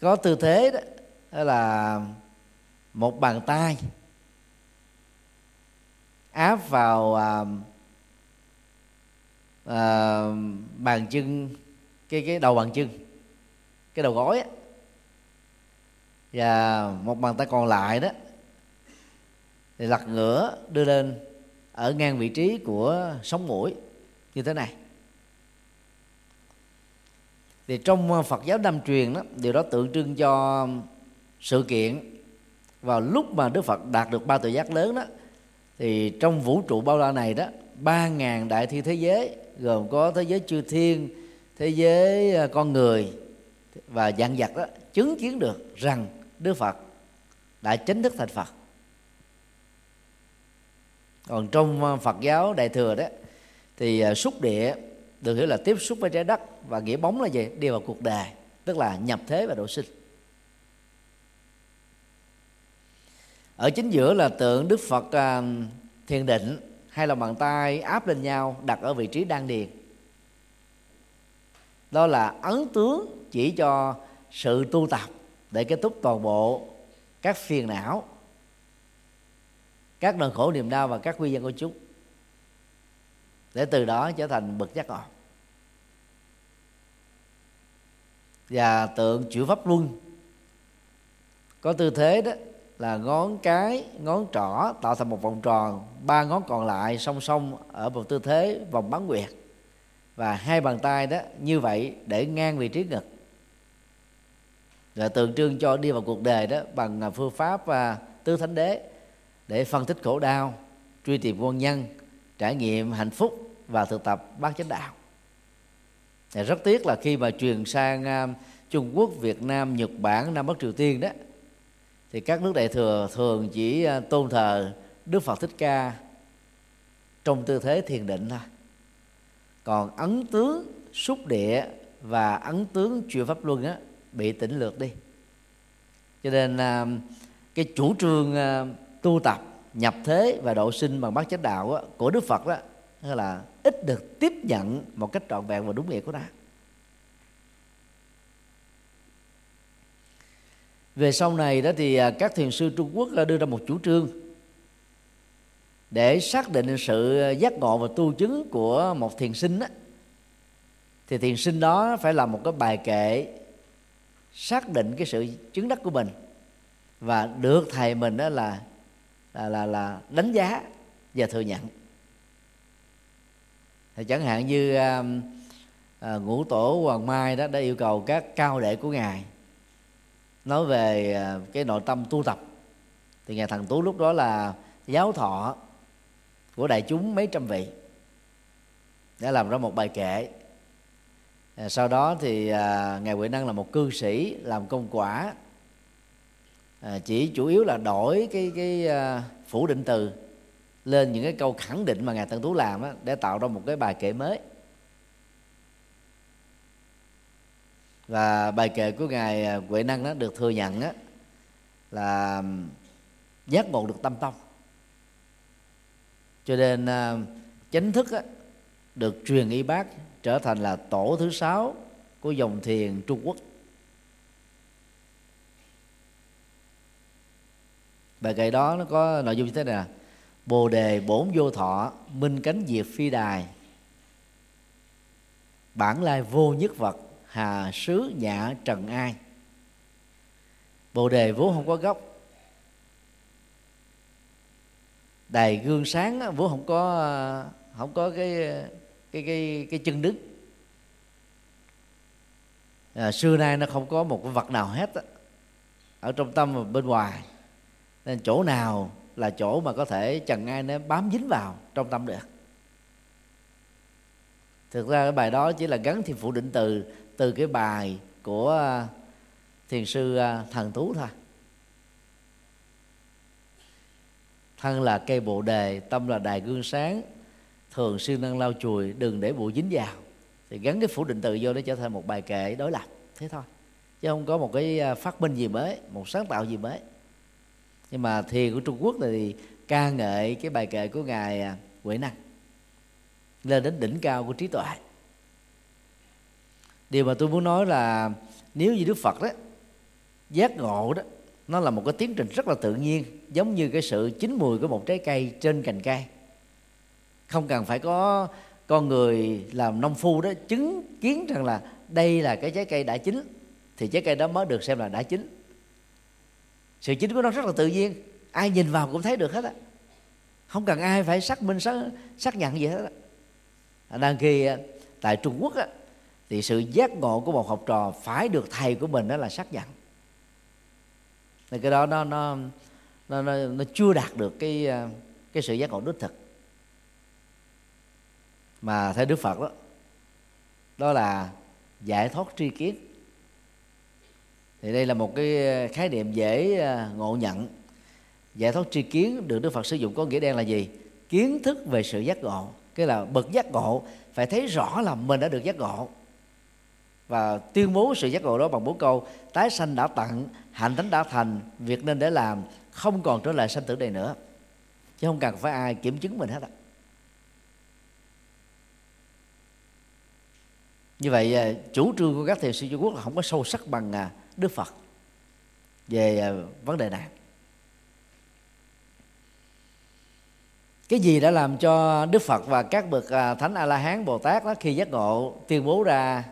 có tư thế đó là một bàn tay áp vào bàn chân, cái đầu bàn chân, cái đầu gối á, và một bàn tay còn lại đó thì lật ngửa đưa lên ở ngang vị trí của sống mũi như thế này. Thì trong Phật giáo Nam truyền đó, điều đó tượng trưng cho sự kiện vào lúc mà Đức Phật đạt được ba tuệ giác lớn đó, thì trong vũ trụ bao la này đó, 3.000 đại thiên thế giới, gồm có thế giới chư thiên, thế giới con người và vạn vật đó, chứng kiến được rằng Đức Phật đã chính thức thành Phật. Còn trong Phật giáo Đại Thừa đó, thì xúc địa được hiểu là tiếp xúc với trái đất, và nghĩa bóng là gì? Đi vào cuộc đời, tức là nhập thế và độ sinh. Ở chính giữa là tượng Đức Phật thiền định, hai lòng bàn tay áp lên nhau đặt ở vị trí đan điền. Đó là ấn tướng chỉ cho sự tu tập để kết thúc toàn bộ các phiền não, các nỗi khổ niềm đau và các quy dân của chúng, để từ đó trở thành bậc giác ngộ. Và tượng chữ pháp luân có tư thế đó là ngón cái, ngón trỏ tạo thành một vòng tròn, ba ngón còn lại song song ở một tư thế vòng bán nguyệt, và hai bàn tay đó như vậy để ngang vị trí ngực, là tượng trưng cho đi vào cuộc đời đó bằng phương pháp tứ thánh đế, để phân tích khổ đau, truy tìm nguyên nhân, trải nghiệm hạnh phúc và thực tập bát chánh đạo. Thì rất tiếc là khi mà truyền sang Trung Quốc, Việt Nam, Nhật Bản, Nam Bắc Triều Tiên đó, thì các nước đại thừa thường chỉ tôn thờ Đức Phật Thích Ca trong tư thế thiền định thôi. Còn ấn tướng xúc địa và ấn tướng chuyển pháp luân á, bị tỉnh lược đi. Cho nên cái chủ trương tu tập nhập thế và độ sinh bằng bát chánh đạo á, của Đức Phật đó là ít được tiếp nhận một cách trọn vẹn và đúng nghĩa của nó. Về sau này đó thì các thiền sư Trung Quốc đưa ra một chủ trương để xác định sự giác ngộ và tu chứng của một thiền sinh đó, thì thiền sinh đó phải làm một cái bài kệ xác định cái sự chứng đắc của mình, và được thầy mình đó là đánh giá và thừa nhận. Thì chẳng hạn như Ngũ Tổ Hoàng Mai đó đã yêu cầu các cao đệ của ngài nói về cái nội tâm tu tập, thì ngài Thần Tú lúc đó là giáo thọ của đại chúng mấy trăm vị đã làm ra một bài kệ. Sau đó thì ngài Huệ Năng là một cư sĩ làm công quả, chỉ chủ yếu là đổi cái phủ định từ lên những cái câu khẳng định mà ngài Thần Tú làm đó, để tạo ra một cái bài kệ mới. Và bài kệ của ngài Huệ Năng đó được thừa nhận đó là giác ngộ được tâm tông. Cho nên chánh thức đó được truyền y bác trở thành là tổ thứ 6 của dòng thiền Trung Quốc. Bài kệ đó nó có nội dung như thế này: Bồ đề bổn vô thọ, minh cánh diệt phi đài, bản lai vô nhất vật, hà sứ nhã trần ai. Bồ đề vốn không có gốc, đài gương sáng vốn không có cái chân đứng, xưa nay nó không có một cái vật nào hết á, ở trong tâm và bên ngoài, nên chỗ nào là chỗ mà có thể trần ai nó bám dính vào trong tâm được. Thực ra cái bài đó chỉ là gắn thêm phụ định từ từ cái bài của thiền sư Thần Tú thôi. Thân là cây bồ đề, tâm là đài gương sáng, thường xuyên năng lau chùi, đừng để bụi dính vào. Thì gắn cái phủ định từ vô để trở thành một bài kệ đối lập, thế thôi, chứ không có một cái phát minh gì mới, một sáng tạo gì mới. Nhưng mà thiền của Trung Quốc thì ca ngợi cái bài kệ của ngài Huệ Năng lên đến đỉnh cao của trí tuệ. Điều mà tôi muốn nói là nếu như Đức Phật đó, giác ngộ đó, nó là một cái tiến trình rất là tự nhiên, giống như cái sự chín mùi của một trái cây trên cành cây. Không cần phải có con người làm nông phu đó chứng kiến rằng là đây là cái trái cây đã chín, thì trái cây đó mới được xem là đã chín. Sự chín của nó rất là tự nhiên, ai nhìn vào cũng thấy được hết á, không cần ai phải xác minh xác nhận gì hết á. Đang khi tại Trung Quốc á, thì sự giác ngộ của một học trò phải được thầy của mình đó là xác nhận. Nên cái đó nó chưa đạt được cái sự giác ngộ đích thực. Mà theo Đức Phật đó là giải thoát tri kiến. Thì đây là một cái khái niệm dễ ngộ nhận. Giải thoát tri kiến được Đức Phật sử dụng có nghĩa đen là gì? Kiến thức về sự giác ngộ. Cái là bậc giác ngộ phải thấy rõ là mình đã được giác ngộ, và tuyên bố sự giác ngộ đó bằng bốn câu: tái sanh đã tận, hạnh thánh đã thành, việc nên để làm, không còn trở lại sanh tử này nữa. Chứ không cần phải ai kiểm chứng mình hết. Như vậy chủ trương của các thiền sư Trung Quốc là không có sâu sắc bằng Đức Phật về vấn đề này. Cái gì đã làm cho Đức Phật và các bậc Thánh A-la-hán Bồ Tát đó, khi giác ngộ tuyên bố ra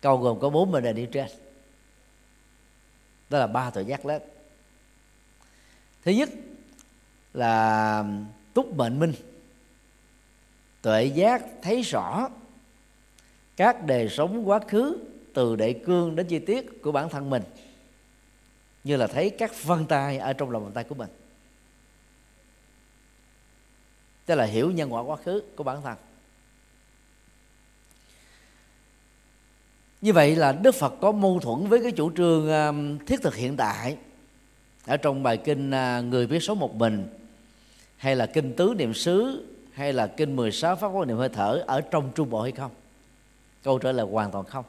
câu gồm có 4 mệnh đề đi trên? Đó là 3 tội giác lớn. Thứ nhất là túc mệnh minh, tuệ giác thấy rõ các đời sống quá khứ từ đại cương đến chi tiết của bản thân mình, như là thấy các vân tay ở trong lòng bàn tay của mình. Tức là hiểu nhân quả quá khứ của bản thân. Như vậy là Đức Phật có mâu thuẫn với cái chủ trương thiết thực hiện tại ở trong bài kinh Người Biết Số Một Mình, hay là kinh Tứ Niệm Xứ, hay là kinh 16 Pháp Quán Niệm Hơi Thở ở trong Trung Bộ hay không? Câu trả lời hoàn toàn không.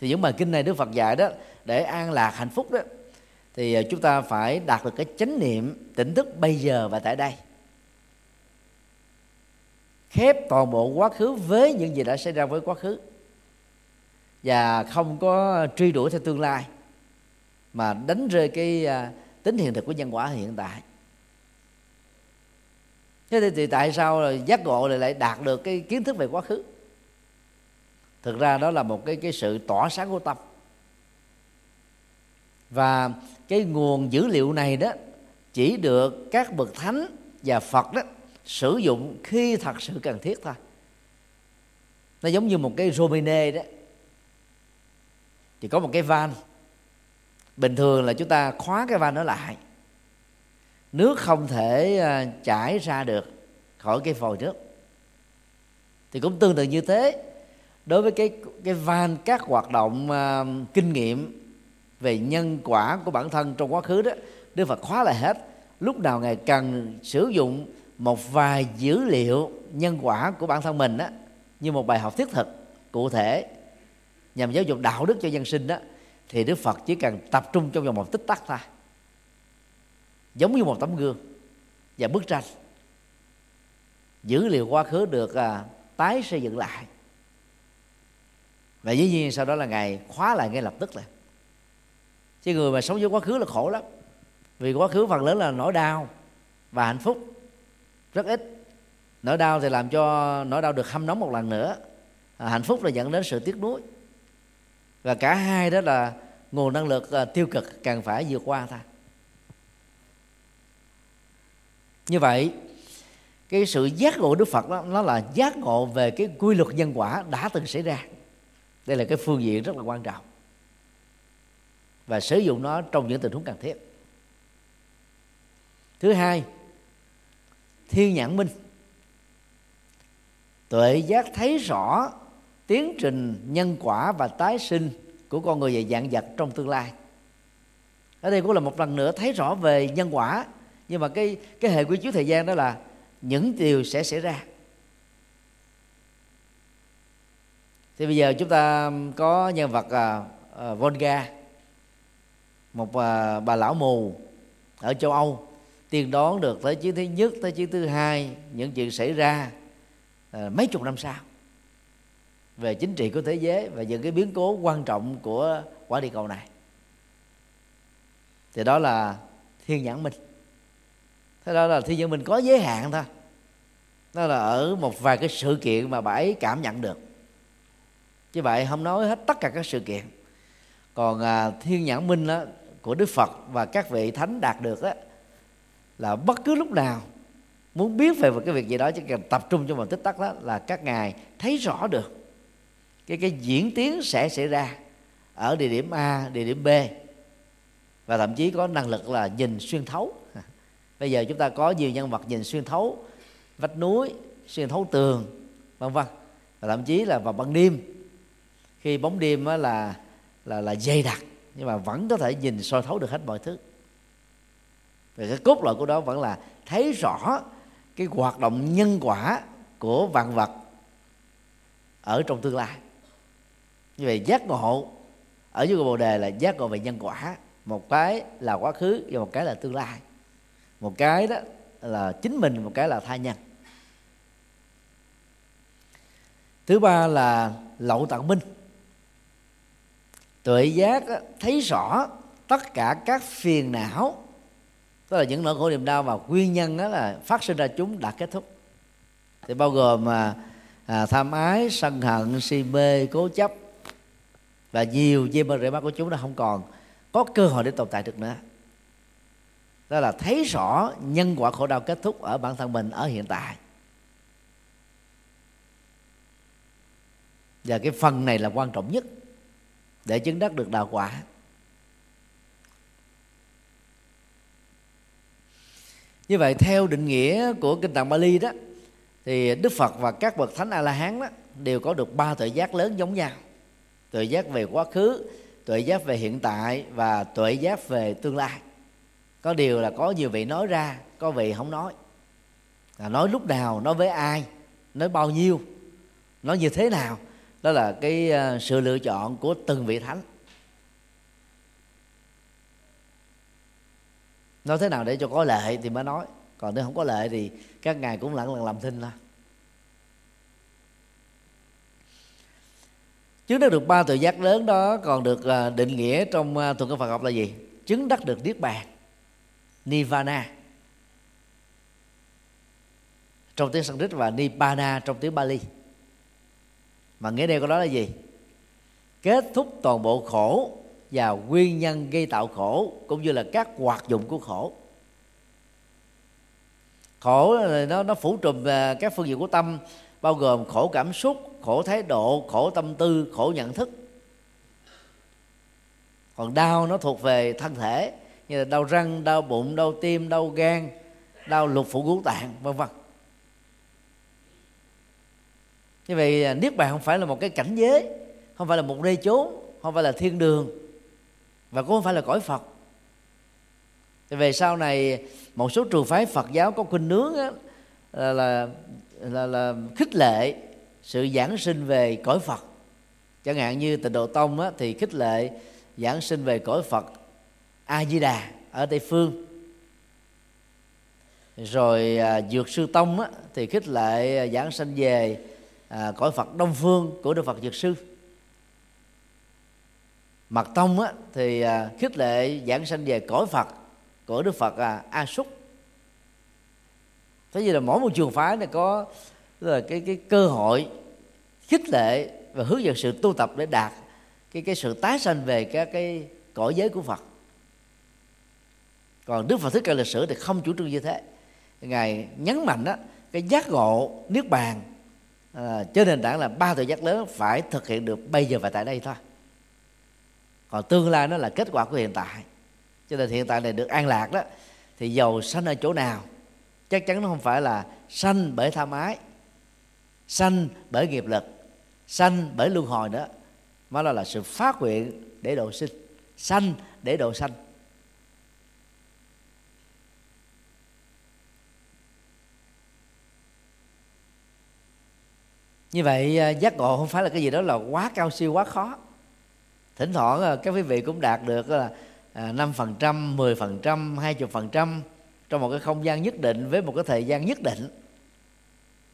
Thì những bài kinh này Đức Phật dạy đó, để an lạc hạnh phúc đó, thì chúng ta phải đạt được cái chánh niệm tỉnh thức bây giờ và tại đây, khép toàn bộ quá khứ với những gì đã xảy ra với quá khứ, và không có truy đuổi theo tương lai, mà đánh rơi cái tính hiện thực của nhân quả hiện tại. Thế thì tại sao là giác ngộ lại đạt được cái kiến thức về quá khứ? Thực ra đó là một cái sự tỏa sáng của tâm. Và cái nguồn dữ liệu này đó chỉ được các bậc thánh và Phật đó sử dụng khi thật sự cần thiết thôi. Nó giống như một cái Romine đó, thì có một cái van. Bình thường là chúng ta khóa cái van nó lại, nước không thể chảy ra được khỏi cái vòi nước. Thì cũng tương tự như thế, đối với cái van các hoạt động kinh nghiệm về nhân quả của bản thân trong quá khứ đó, Đức Phật khóa lại hết. Lúc nào Ngài cần sử dụng một vài dữ liệu nhân quả của bản thân mình đó, như một bài học thiết thực cụ thể nhằm giáo dục đạo đức cho dân sinh đó, thì Đức Phật chỉ cần tập trung trong vòng một tích tắc thôi, giống như một tấm gương và bức tranh. Dữ liệu quá khứ được tái xây dựng lại, và dĩ nhiên sau đó là Ngài khóa lại ngay lập tức này. Chứ người mà sống với quá khứ là khổ lắm, vì quá khứ phần lớn là nỗi đau và hạnh phúc rất ít. Nỗi đau thì làm cho nỗi đau được hâm nóng một lần nữa, hạnh phúc là dẫn đến sự tiếc nuối. Và cả hai đó là nguồn năng lực tiêu cực cần phải vượt qua thôi. Như vậy cái sự giác ngộ Đức Phật đó, nó là giác ngộ về cái quy luật nhân quả đã từng xảy ra. Đây là cái phương diện rất là quan trọng, và sử dụng nó trong những tình huống cần thiết. Thứ hai, thiên nhãn minh, tuệ giác thấy rõ tiến trình nhân quả và tái sinh của con người và vạn vật trong tương lai. Ở đây cũng là một lần nữa thấy rõ về nhân quả, nhưng mà cái hệ quy chiếu thời gian đó là những điều sẽ xảy ra. Thì bây giờ chúng ta có nhân vật Volga, một bà lão mù ở châu Âu, tiên đoán được tới chiến thứ nhất, tới chiến thứ hai, những chuyện xảy ra mấy chục năm sau về chính trị của thế giới và những cái biến cố quan trọng của quả địa cầu này. Thì đó là thiên nhãn minh. Thế đó là thiên nhãn minh có giới hạn thôi, đó là ở một vài cái sự kiện mà bà ấy cảm nhận được, chứ vậy không nói hết tất cả các sự kiện. Còn thiên nhãn minh đó, của Đức Phật và các vị thánh đạt được đó, là bất cứ lúc nào muốn biết về một cái việc gì đó chỉ cần tập trung trong một tích tắc đó, là các ngài thấy rõ được cái diễn tiến sẽ xảy ra ở địa điểm A, địa điểm B, và thậm chí có năng lực là nhìn xuyên thấu. Bây giờ chúng ta có nhiều nhân vật nhìn xuyên thấu vách núi, xuyên thấu tường, v.v. Và thậm chí là vào ban đêm, khi bóng đêm là dày đặc, nhưng mà vẫn có thể nhìn soi thấu được hết mọi thứ. Và cái cốt lõi của đó vẫn là thấy rõ cái hoạt động nhân quả của vạn vật ở trong tương lai. Như vậy giác ngộ ở dưới Bồ Đề là giác ngộ về nhân quả. Một cái là quá khứ và một cái là tương lai, một cái đó là chính mình, một cái là tha nhân. Thứ ba là lậu tận minh. Tuệ giác thấy rõ tất cả các phiền não, tức là những nỗi khổ niềm đau và nguyên nhân đó là phát sinh ra chúng đã kết thúc, thì bao gồm tham ái, sân hận, si mê, cố chấp và nhiều dây mơ rễ mắc của chúng nó không còn có cơ hội để tồn tại được nữa. Đó là thấy rõ nhân quả khổ đau kết thúc ở bản thân mình ở hiện tại. Và cái phần này là quan trọng nhất để chứng đắc được đạo quả. Như vậy theo định nghĩa của kinh tạng Bali đó, thì Đức Phật và các bậc thánh A-la-hán đó đều có được ba tuệ giác lớn giống nhau: tuệ giác về quá khứ, tuệ giác về hiện tại và tuệ giác về tương lai. Có điều là có nhiều vị nói ra, có vị không nói. Là nói lúc nào, nói với ai, nói bao nhiêu, nói như thế nào, đó là cái sự lựa chọn của từng vị thánh. Nói thế nào để cho có lệ thì mới nói, còn nếu không có lệ thì các ngài cũng lẳng lặng làm thinh thôi. Chứng đắc được ba tuệ giác lớn đó còn được định nghĩa trong thuần cương Phật học là gì? Chứng đắc được niết bàn, nirvana trong tiếng Sanskrit và nibbana trong tiếng Pali. Mà nghĩa đen của đó là gì? Kết thúc toàn bộ khổ và nguyên nhân gây tạo khổ, cũng như là các hoạt dụng của khổ. Khổ nó phủ trùm các phương diện của tâm, bao gồm khổ cảm xúc, khổ thái độ, khổ tâm tư, khổ nhận thức. Còn đau nó thuộc về thân thể, như là đau răng, đau bụng, đau tim, đau gan, đau lục phủ ngũ tạng, v.v. Như vậy niết bàn không phải là một cái cảnh giới, không phải là một nơi chốn, không phải là thiên đường, và cũng không phải là cõi Phật. Thì về sau này một số trường phái Phật giáo có khuynh hướng là khích lệ sự giảng sinh về cõi Phật. Chẳng hạn như Tịnh Độ Tông á, thì khích lệ giảng sinh về cõi Phật A Di Đà ở Tây Phương. Rồi Dược Sư Tông á, thì khích lệ giảng sinh về cõi Phật Đông Phương của Đức Phật Dược Sư. Mật Tông á, thì khích lệ giảng sinh về cõi Phật của Đức Phật A Súc. Thế như là mỗi một trường phái này có là cái cơ hội khích lệ và hướng dẫn sự tu tập để đạt cái sự tái sanh về các cái cõi giới của Phật. Còn Đức Phật Thích Ca Lịch Sử thì không chủ trương như thế. Ngài nhấn mạnh đó, cái giác ngộ niết bàn trên nền tảng là ba tuệ giác lớn phải thực hiện được bây giờ và tại đây thôi. Còn tương lai nó là kết quả của hiện tại. Cho nên hiện tại này được an lạc đó, thì dầu sanh ở chỗ nào, chắc chắn nó không phải là sanh bởi tham ái, sanh bởi nghiệp lực, sanh bởi luân hồi nữa, mà nó là sự phát nguyện để độ sinh, sanh để độ sanh. Như vậy giác ngộ không phải là cái gì đó là quá cao siêu, quá khó. Thỉnh thoảng các quý vị cũng đạt được là 5%, 10%, 20% trong một cái không gian nhất định, với một cái thời gian nhất định.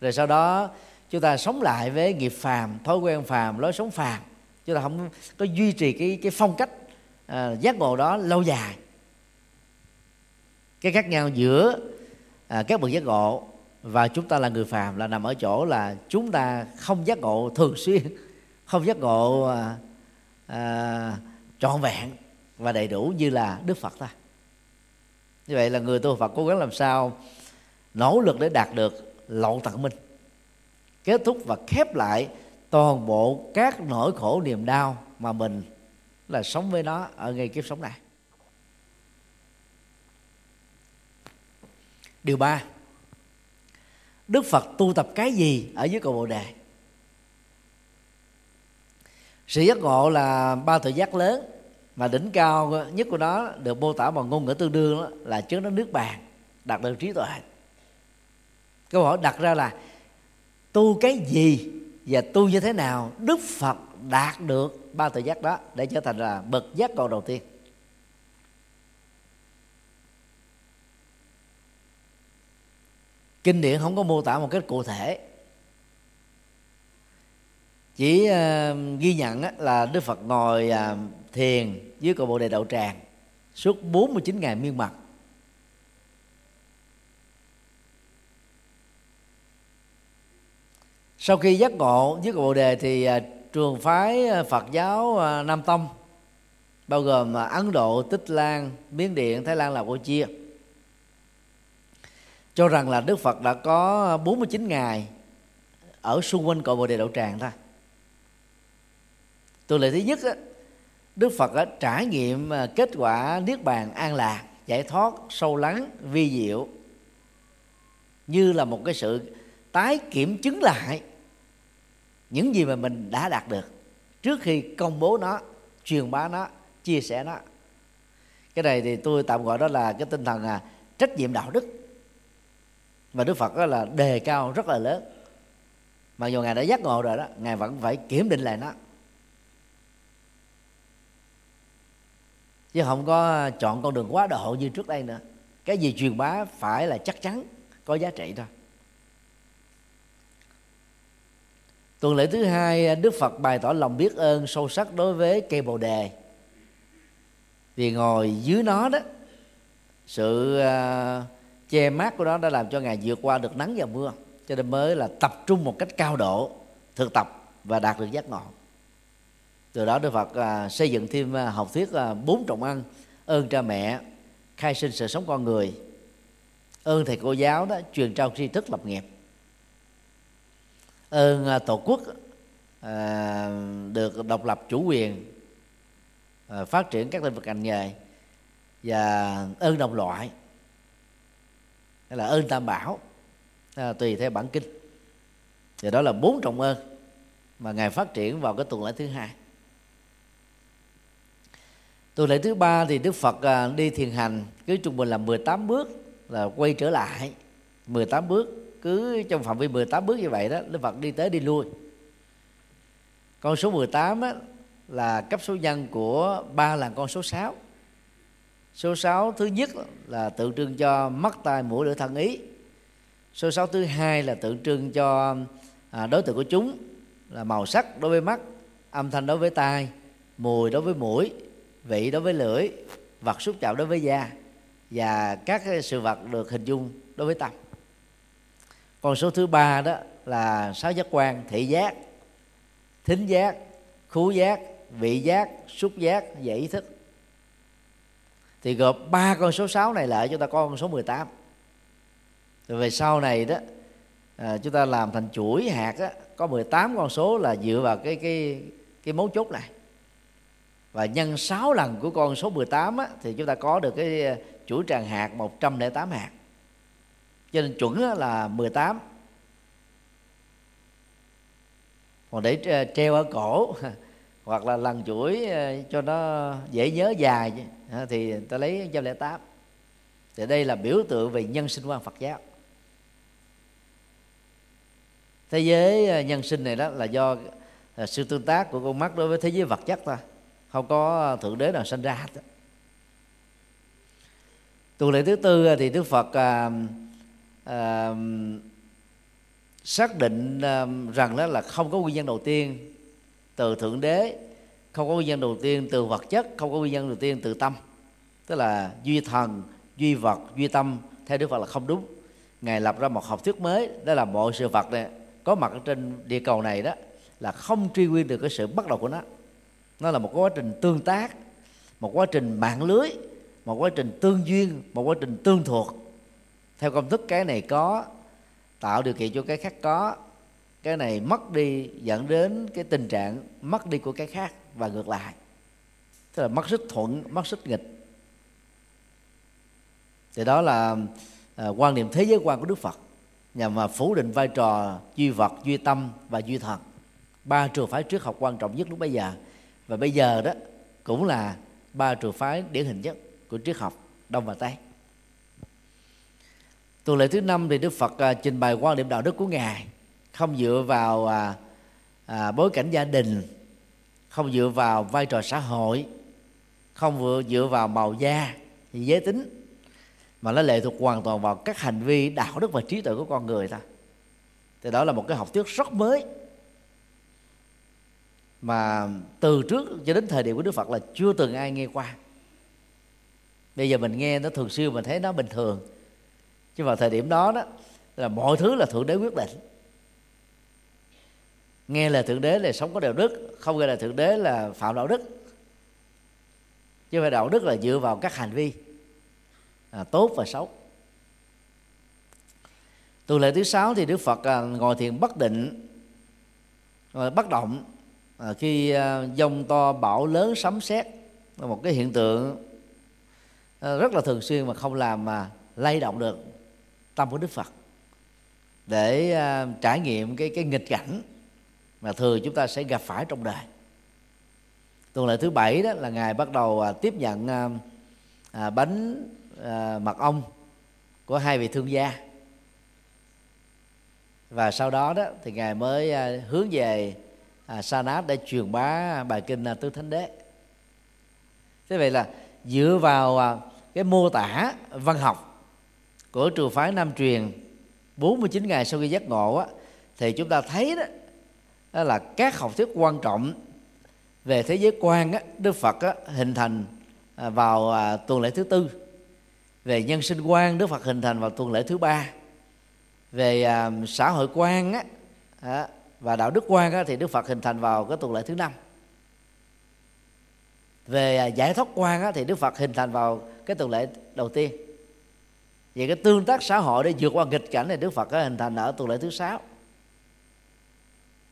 Rồi sau đó chúng ta sống lại với nghiệp phàm, thói quen phàm, lối sống phàm. Chúng ta không có duy trì cái phong cách giác ngộ đó lâu dài. Cái khác nhau giữa các bậc giác ngộ và chúng ta là người phàm là nằm ở chỗ là chúng ta không giác ngộ thường xuyên, không giác ngộ trọn vẹn và đầy đủ như là Đức Phật ta. Như vậy là người tu Phật cố gắng làm sao nỗ lực để đạt được lậu tận minh, kết thúc và khép lại toàn bộ các nỗi khổ niềm đau mà mình là sống với nó ở ngay kiếp sống này. Điều 3, Đức Phật tu tập cái gì ở dưới cầu Bồ Đề? Sự giác ngộ là ba tuệ giác lớn, mà đỉnh cao nhất của nó được mô tả bằng ngôn ngữ tương đương đó, là chứng đắc niết bàn, đạt được trí tuệ. Câu hỏi đặt ra là tu cái gì và tu như thế nào Đức Phật đạt được ba tự giác đó để trở thành là bậc giác ngộ đầu tiên. Kinh điển không có mô tả một cách cụ thể, chỉ ghi nhận là Đức Phật ngồi thiền dưới cội Bồ Đề Đạo Tràng suốt 49 ngày miên mật. Sau khi giác ngộ dưới cội Bồ Đề thì trường phái Phật giáo Nam Tông bao gồm Ấn Độ, Tích Lan, Miến Điện, Thái Lan, Lào, Campuchia cho rằng là Đức Phật đã có 49 ngày ở xung quanh cội Bồ Đề Đạo Tràng thôi. Từ lệ thứ nhất, Đức Phật đã trải nghiệm kết quả niết bàn an lạc, giải thoát sâu lắng vi diệu như là một cái sự tái kiểm chứng lại những gì mà mình đã đạt được trước khi công bố nó, truyền bá nó, chia sẻ nó. Cái này thì tôi tạm gọi đó là cái tinh thần trách nhiệm đạo đức mà Đức Phật đó là đề cao rất là lớn. Mặc dù Ngài đã giác ngộ rồi đó, Ngài vẫn phải kiểm định lại nó, chứ không có chọn con đường quá độ như trước đây nữa. Cái gì truyền bá phải là chắc chắn, có giá trị thôi. Tuần lễ thứ hai, Đức Phật bày tỏ lòng biết ơn sâu sắc đối với cây Bồ Đề, vì ngồi dưới nó đó, sự che mát của nó đã làm cho Ngài vượt qua được nắng và mưa, cho nên mới là tập trung một cách cao độ thực tập và đạt được giác ngộ. Từ đó Đức Phật xây dựng thêm học thuyết 4 trọng ân: ơn cha mẹ khai sinh sự sống con người, ơn thầy cô giáo đó truyền trao tri thức lập nghiệp, ơn tổ quốc được độc lập chủ quyền, phát triển các lĩnh vực ngành nghề, và ơn đồng loại, hay là ơn tam bảo tùy theo bản kinh. Thì đó là 4 trọng ơn mà Ngài phát triển vào cái tuần lễ thứ hai. Tuần lễ thứ ba thì Đức Phật đi thiền hành cứ trung bình là 18 bước là quay trở lại 18 bước. Cứ trong phạm vi 18 bước như vậy đó, Đức Phật đi tới đi lui. Con số 18 á, là cấp số nhân của ba làn con số 6. Số 6 thứ nhất là tượng trưng cho mắt tai mũi lưỡi thân ý. Số 6 thứ hai là tượng trưng cho đối tượng của chúng, là màu sắc đối với mắt, âm thanh đối với tai, mùi đối với mũi, vị đối với lưỡi, vật xúc chạm đối với da, và các sự vật được hình dung đối với tâm. Con số thứ ba đó là 6 giác quan: thị giác, thính giác, khứu giác, vị giác, xúc giác và ý thức. Thì gộp 3 con số 6 này lại chúng ta có con số 18. Rồi về sau này đó, chúng ta làm thành chuỗi hạt đó, có 18 con số là dựa vào cái mấu chốt này. Và nhân 6 lần của con số 18 á, thì chúng ta có được cái chuỗi tràng hạt 108 hạt. Cho nên chuẩn là 18. Còn để treo ở cổ hoặc là lần chuỗi cho nó dễ nhớ dài thì ta lấy 108. Thì đây là biểu tượng về nhân sinh quan Phật giáo. Thế giới nhân sinh này đó là do sự tương tác của con mắt đối với thế giới vật chất thôi, không có thượng đế nào sinh ra hết. Tuần lễ thứ tư thì Đức Phật xác định rằng đó là không có nguyên nhân đầu tiên từ thượng đế, không có nguyên nhân đầu tiên từ vật chất, không có nguyên nhân đầu tiên từ tâm. Tức là duy thần, duy vật, duy tâm theo Đức Phật là không đúng. Ngài lập ra một học thuyết mới, đó là mọi sự vật này có mặt trên địa cầu này đó là không truy nguyên được cái sự bắt đầu của nó. Nó là một quá trình tương tác, một quá trình mạng lưới, một quá trình tương duyên, một quá trình tương thuộc theo công thức cái này có tạo điều kiện cho cái khác có, cái này mất đi dẫn đến cái tình trạng mất đi của cái khác và ngược lại, tức là mất xích thuận, mất xích nghịch. Thì đó là quan niệm thế giới quan của Đức Phật nhằm mà phủ định vai trò duy vật, duy tâm và duy thần, ba trường phái triết học quan trọng nhất lúc bây giờ, và bây giờ đó cũng là ba trường phái điển hình nhất của triết học Đông và Tây. Tuần lễ thứ năm thì Đức Phật trình bày quan điểm đạo đức của Ngài không dựa vào bối cảnh gia đình, không dựa vào vai trò xã hội, không dựa vào màu da, giới tính, mà nó lệ thuộc hoàn toàn vào các hành vi đạo đức và trí tuệ của con người ta. Thì đó là một cái học thuyết rất mới mà từ trước cho đến thời điểm của Đức Phật là chưa từng ai nghe qua. Bây giờ mình nghe nó thường xuyên, mình thấy nó bình thường, chứ vào thời điểm đó đó là mọi thứ là Thượng Đế quyết định. Nghe lời Thượng Đế là sống có đạo đức, không nghe lời Thượng Đế là phạm đạo đức. Chứ phải đạo đức là dựa vào các hành vi tốt và xấu. Từ lệ thứ 6 thì Đức Phật ngồi thiền bất định, ngồi bất động khi giông to bão lớn sấm sét, là một cái hiện tượng rất là thường xuyên mà không làm mà lay động được tâm của Đức Phật, để trải nghiệm cái nghịch cảnh mà thường chúng ta sẽ gặp phải trong đời. Tuần lễ thứ 7 đó là Ngài bắt đầu tiếp nhận bánh mật ong của hai vị thương gia, và sau đó đó thì Ngài mới hướng về Sanap để truyền bá bài kinh Tứ Thánh Đế. Thế vậy là dựa vào cái mô tả văn học của trường phái Nam truyền 49 ngày sau khi giác ngộ á, thì chúng ta thấy đó, đó là các học thuyết quan trọng về thế giới quan á, Đức Phật á, hình thành vào tuần lễ thứ 4. Về nhân sinh quan, Đức Phật hình thành vào tuần lễ thứ 3. Về xã hội quan á, và đạo đức quan á, thì Đức Phật hình thành vào cái tuần lễ thứ 5. Về giải thoát quan á, thì Đức Phật hình thành vào cái tuần lễ đầu tiên. Về cái tương tác xã hội để vượt qua nghịch cảnh này, Đức Phật á, hình thành ở tuần lễ thứ 6.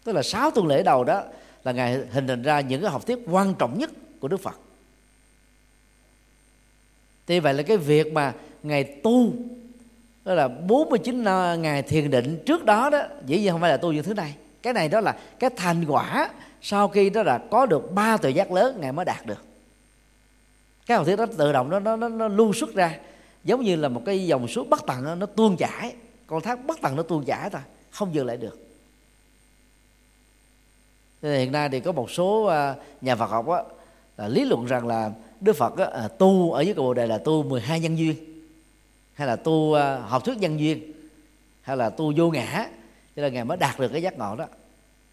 Tức là 6 tuần lễ đầu đó là Ngài hình thành ra những cái học thuyết quan trọng nhất của Đức Phật. Thì vậy là cái việc mà Ngài tu, đó là 49 ngày thiền định trước đó đó, dĩ nhiên không phải là tu như thứ này. Cái này đó là cái thành quả sau khi đó là có được 3 tuệ giác lớn Ngài mới đạt được. Cái học thuyết đó tự động nó lưu xuất ra, giống như là một cái dòng suối bất tận nó tuôn chảy, con thác bất tận nó tuôn chảy thôi, không dừng lại được. Hiện nay thì có một số nhà Phật học đó, là lý luận rằng là Đức Phật đó, tu ở dưới cầu Bồ Đề là tu 12 nhân duyên, hay là tu học thuyết nhân duyên, hay là tu vô ngã, cho nên Ngài mới đạt được cái giác ngộ đó.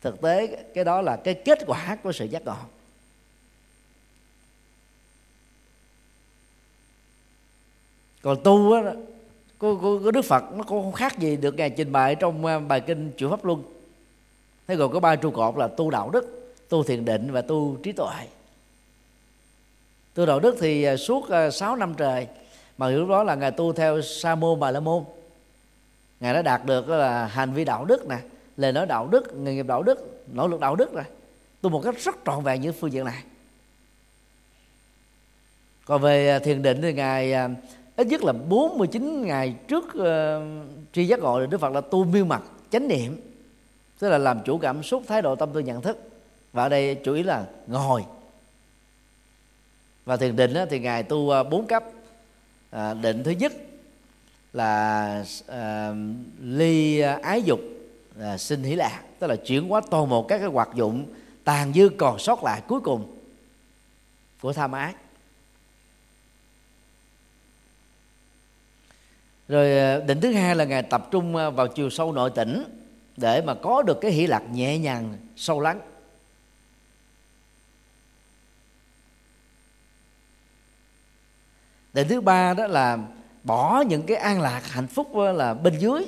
Thực tế cái đó là cái kết quả của sự giác ngộ. Còn tu đó, của Đức Phật nó cũng không khác gì được Ngài trình bày trong bài kinh Chuyển Pháp Luân. Thế gồm có 3 trụ cột là tu đạo đức, tu thiền định và tu trí tuệ. Tu đạo đức thì suốt 6 năm trời, mà lúc đó là Ngài tu theo Sa môn Bà la môn. Ngài đã đạt được là hành vi đạo đức nè, lời nói đạo đức, nghề nghiệp đạo đức, nỗ lực đạo đức rồi. Tu một cách rất trọn vẹn những phương diện này. Còn về thiền định thì Ngài ít nhất là 49 ngày trước tri giác ngộ, Đức Phật là tu miên mật, chánh niệm, tức là làm chủ cảm xúc, thái độ, tâm tư, nhận thức. Và ở đây chủ ý là ngồi. Và thiền định thì Ngài tu 4 cấp. Định thứ nhất là ly ái dục, sinh hỷ lạc, tức là chuyển hóa toàn bộ các cái hoạt dụng tàn dư còn sót lại cuối cùng của tham ái. Rồi định thứ hai là Ngài tập trung vào chiều sâu nội tỉnh để mà có được cái hỷ lạc nhẹ nhàng sâu lắng. Định thứ ba đó là bỏ những cái an lạc hạnh phúc là bên dưới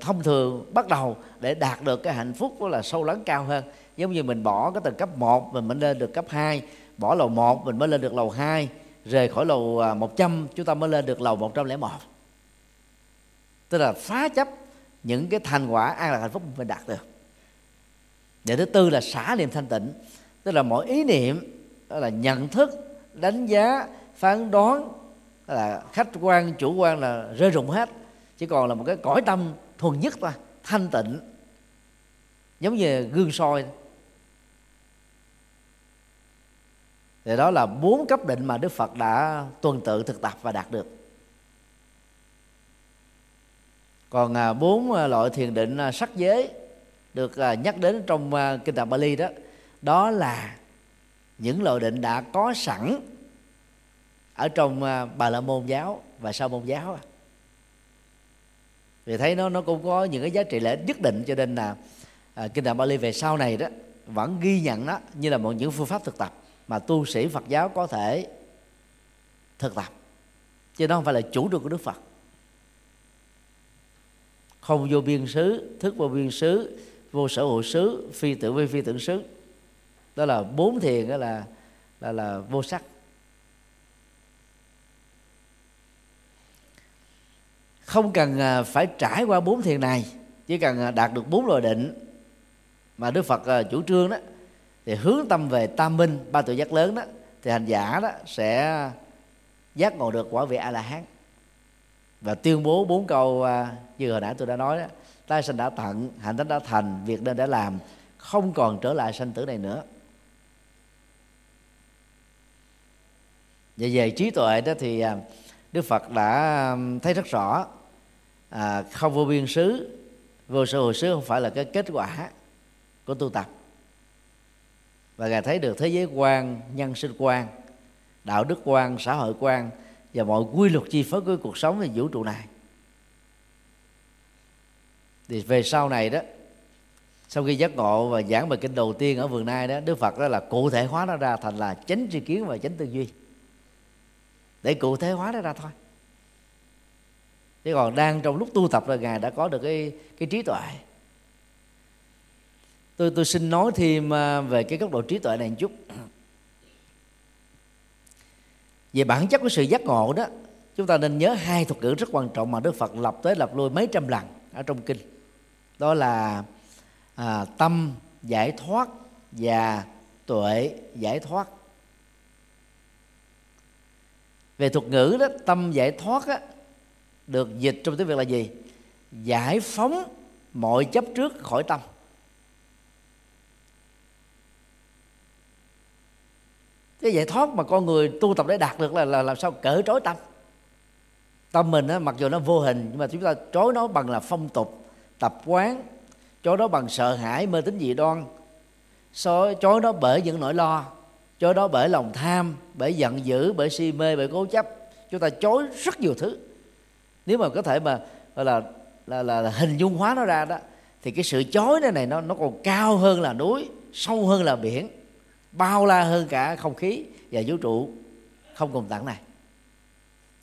thông thường bắt đầu để đạt được cái hạnh phúc là sâu lắng cao hơn. Giống như mình bỏ cái tầng cấp 1 mình mới lên được cấp 2, bỏ lầu 1 mình mới lên được lầu 2, rời khỏi lầu 100 chúng ta mới lên được lầu 101. Tức là phá chấp những cái thành quả an lạc hạnh phúc mình đạt được. Để thứ tư là xả niệm thanh tịnh, tức là mỗi ý niệm đó là nhận thức, đánh giá, phán đoán là khách quan, chủ quan là rơi rụng hết, chỉ còn là một cái cõi tâm thuần nhất thôi, thanh tịnh, giống như gương soi. Thì đó là 4 cấp định mà Đức Phật đã tuần tự thực tập và đạt được. Còn 4 loại thiền định sắc giới được nhắc đến trong kinh tạng Pali đó, đó là những loại định đã có sẵn ở trong Bà La Môn giáo và Sa Môn giáo. Vì thấy nó cũng có những cái giá trị lễ nhất định, cho nên là kinh tạng Pali về sau này đó vẫn ghi nhận nó như là một những phương pháp thực tập mà tu sĩ Phật giáo có thể thực tập, chứ nó không phải là chủ trương của Đức Phật. Không vô biên xứ, thức vô biên xứ, vô sở hữu xứ, phi tưởng vi phi tưởng xứ. Đó là bốn thiền, đó là vô sắc. Không cần phải trải qua bốn thiền này, chỉ cần đạt được bốn loại định mà Đức Phật chủ trương đó, thì hướng tâm về tam minh, ba tuệ giác lớn đó, thì hành giả đó sẽ giác ngộ được quả vị A-la-hán và tuyên bố bốn câu như hồi nãy tôi đã nói đó: tái sanh đã tận, hạnh tánh đã thành, việc nên đã làm, không còn trở lại sanh tử này nữa. Và về trí tuệ đó thì Đức Phật đã thấy rất rõ, không vô biên xứ, vô sở hữu xứ không phải là cái kết quả của tu tập, và Ngài thấy được thế giới quan, nhân sinh quan, đạo đức quan, xã hội quan và mọi quy luật chi phối của cuộc sống và vũ trụ này. Thì về sau này đó, sau khi giác ngộ và giảng bài kinh đầu tiên ở Vườn Nai đó, Đức Phật đó là cụ thể hóa nó ra thành là chánh tri kiến và chánh tư duy, để cụ thể hóa nó ra thôi. Thế còn đang trong lúc tu tập rồi, Ngài đã có được cái trí tuệ. Tôi xin nói thêm về cái góc độ trí tuệ này một chút. Về bản chất của sự giác ngộ đó, chúng ta nên nhớ hai thuật ngữ rất quan trọng mà Đức Phật lặp tới lặp lui mấy trăm lần ở trong kinh. Đó là tâm giải thoát và tuệ giải thoát. Về thuật ngữ đó, tâm giải thoát đó, được dịch trong tiếng Việt là gì? Giải phóng mọi chấp trước khỏi tâm. Cái giải thoát mà con người tu tập để đạt được là làm sao cỡ trói tâm. Tâm mình á, mặc dù nó vô hình, nhưng mà chúng ta trói nó bằng là phong tục, tập quán, trói nó bằng sợ hãi, mê tín dị đoan, trói nó bởi những nỗi lo, trói nó bởi lòng tham, bởi giận dữ, bởi si mê, bởi cố chấp. Chúng ta trói rất nhiều thứ. Nếu mà có thể mà là hình dung hóa nó ra đó, thì cái sự trói này nó còn cao hơn là núi, sâu hơn là biển, bao la hơn cả không khí và vũ trụ không cùng tận này,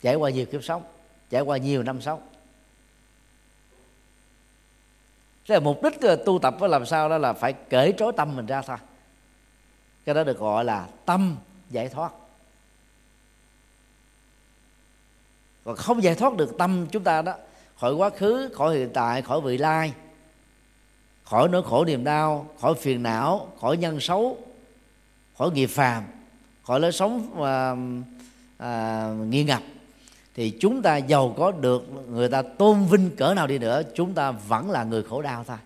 trải qua nhiều kiếp sống, trải qua nhiều năm sống. Thế là mục đích tu tập đó làm sao đó là phải cởi trói tâm mình ra thôi. Cái đó được gọi là tâm giải thoát. Còn không giải thoát được tâm chúng ta đó, khỏi quá khứ, khỏi hiện tại, khỏi vị lai, khỏi nỗi khổ niềm đau, khỏi phiền não, khỏi nhân xấu, khỏi nghiệp phàm, khỏi lối sống nghi ngập, thì chúng ta giàu có được người ta tôn vinh cỡ nào đi nữa, chúng ta vẫn là người khổ đau thôi,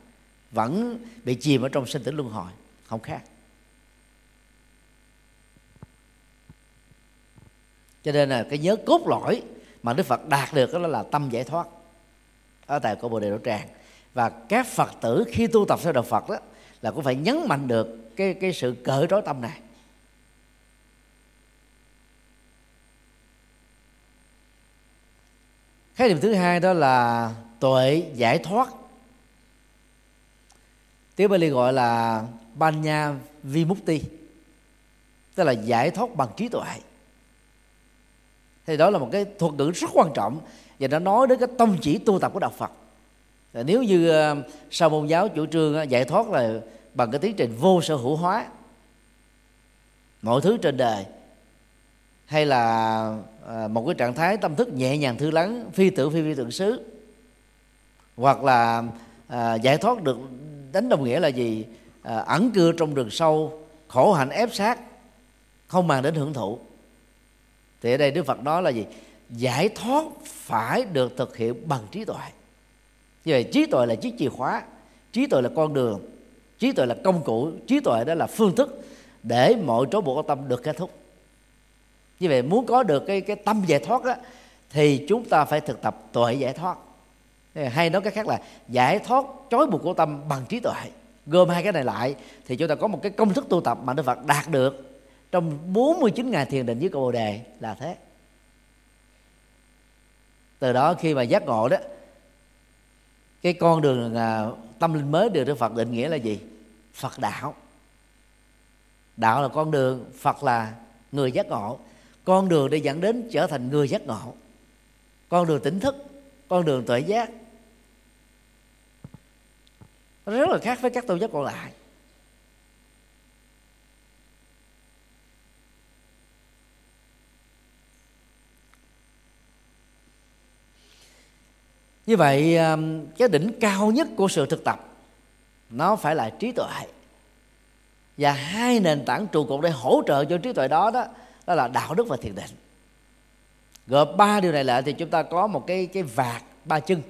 vẫn bị chìm ở trong sinh tử luân hồi, không khác. Cho nên là cái nhớ cốt lõi mà Đức Phật đạt được đó là tâm giải thoát ở tại cõi Bồ Đề Đạo Tràng. Và các Phật tử khi tu tập theo đạo Phật đó là cũng phải nhấn mạnh được cái sự cởi trói tâm này. Khái niệm thứ hai đó là tuệ giải thoát. Tiếng Pali gọi là Panya Vimukti, tức là giải thoát bằng trí tuệ. Thì đó là một cái thuật ngữ rất quan trọng và nó nói đến cái tông chỉ tu tập của đạo Phật. Nếu như Sa môn giáo chủ trương giải thoát là bằng cái tiến trình vô sở hữu hóa mọi thứ trên đời, hay là một cái trạng thái tâm thức nhẹ nhàng thư lắng, phi tưởng phi phi tưởng xứ, hoặc là giải thoát được đánh đồng nghĩa là gì? Ẩn cư trong rừng sâu, khổ hạnh ép sát, không màng đến hưởng thụ. Thì ở đây Đức Phật nói là gì? Giải thoát phải được thực hiện bằng trí tuệ. Như vậy trí tuệ là chiếc chìa khóa, trí tuệ là con đường, trí tuệ là công cụ, trí tuệ đó là phương thức để mọi trói buộc tâm được kết thúc. Như vậy muốn có được cái tâm giải thoát đó, thì chúng ta phải thực tập tuệ giải thoát. Hay nói cách khác là giải thoát trói buộc của tâm bằng trí tuệ. Gom hai cái này lại thì chúng ta có một cái công thức tu tập mà Đức Phật đạt được trong 49 ngày thiền định với cầu Bồ Đề là thế. Từ đó khi mà giác ngộ đó, cái con đường tâm linh mới được Đức Phật định nghĩa là gì? Phật đạo. Đạo là con đường, Phật là người giác ngộ. Con đường để dẫn đến trở thành người giác ngộ, con đường tỉnh thức, con đường tuệ giác. Nó rất là khác với các tôn giáo còn lại. Như vậy cái đỉnh cao nhất của sự thực tập nó phải là trí tuệ, và hai nền tảng trụ cột để hỗ trợ cho trí tuệ đó đó là đạo đức và thiền định. Gộp ba điều này lại thì chúng ta có một cái vạc ba chân: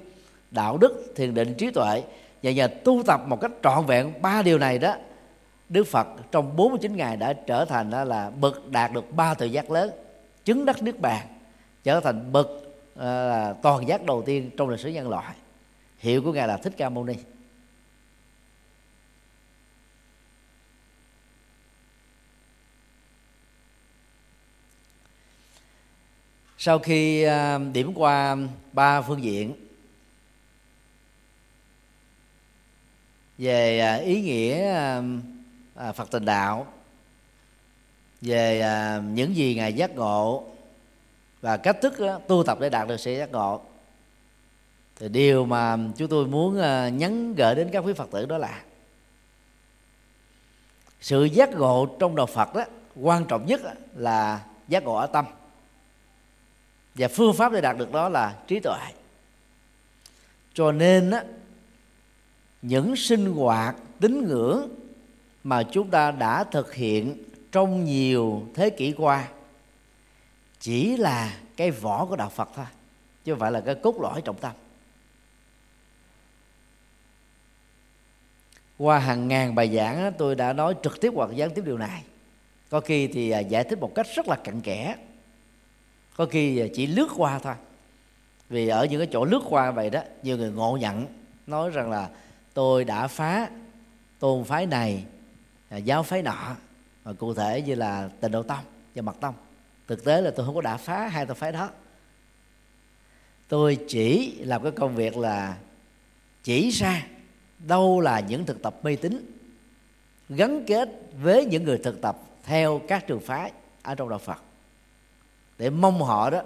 đạo đức, thiền định, trí tuệ. Và nhờ tu tập một cách trọn vẹn ba điều này đó, Đức Phật trong 49 ngày đã trở thành là bậc đạt được ba tự giác lớn, chứng đắc Niết Bàn, trở thành bậc toàn giác đầu tiên trong lịch sử nhân loại. Hiệu của Ngài là Thích Ca Mâu Ni. Sau khi điểm qua ba phương diện về ý nghĩa Phật Thành Đạo, về những gì Ngài giác ngộ và cách thức tu tập để đạt được sự giác ngộ, thì điều mà chúng tôi muốn nhắn gửi đến các quý Phật tử đó là sự giác ngộ trong đạo Phật đó, quan trọng nhất là giác ngộ ở tâm, và phương pháp để đạt được đó là trí tuệ. Cho nên những sinh hoạt tín ngưỡng mà chúng ta đã thực hiện trong nhiều thế kỷ qua chỉ là cái vỏ của đạo Phật thôi, chứ không phải là cái cốt lõi trọng tâm. Qua hàng ngàn bài giảng, tôi đã nói trực tiếp hoặc gián tiếp điều này. Có khi thì giải thích một cách rất là cặn kẽ, có khi chỉ lướt qua thôi. Vì ở những cái chỗ lướt qua vậy đó, nhiều người ngộ nhận nói rằng là tôi đã phá tôn phái này, giáo phái nọ, và cụ thể như là Tịnh Độ Tông và Mật Tông. Thực tế là tôi không có đã phá hai tôn phái đó. Tôi chỉ làm cái công việc là chỉ ra đâu là những thực tập mê tín, gắn kết với những người thực tập theo các trường phái ở trong đạo Phật, để mong họ đó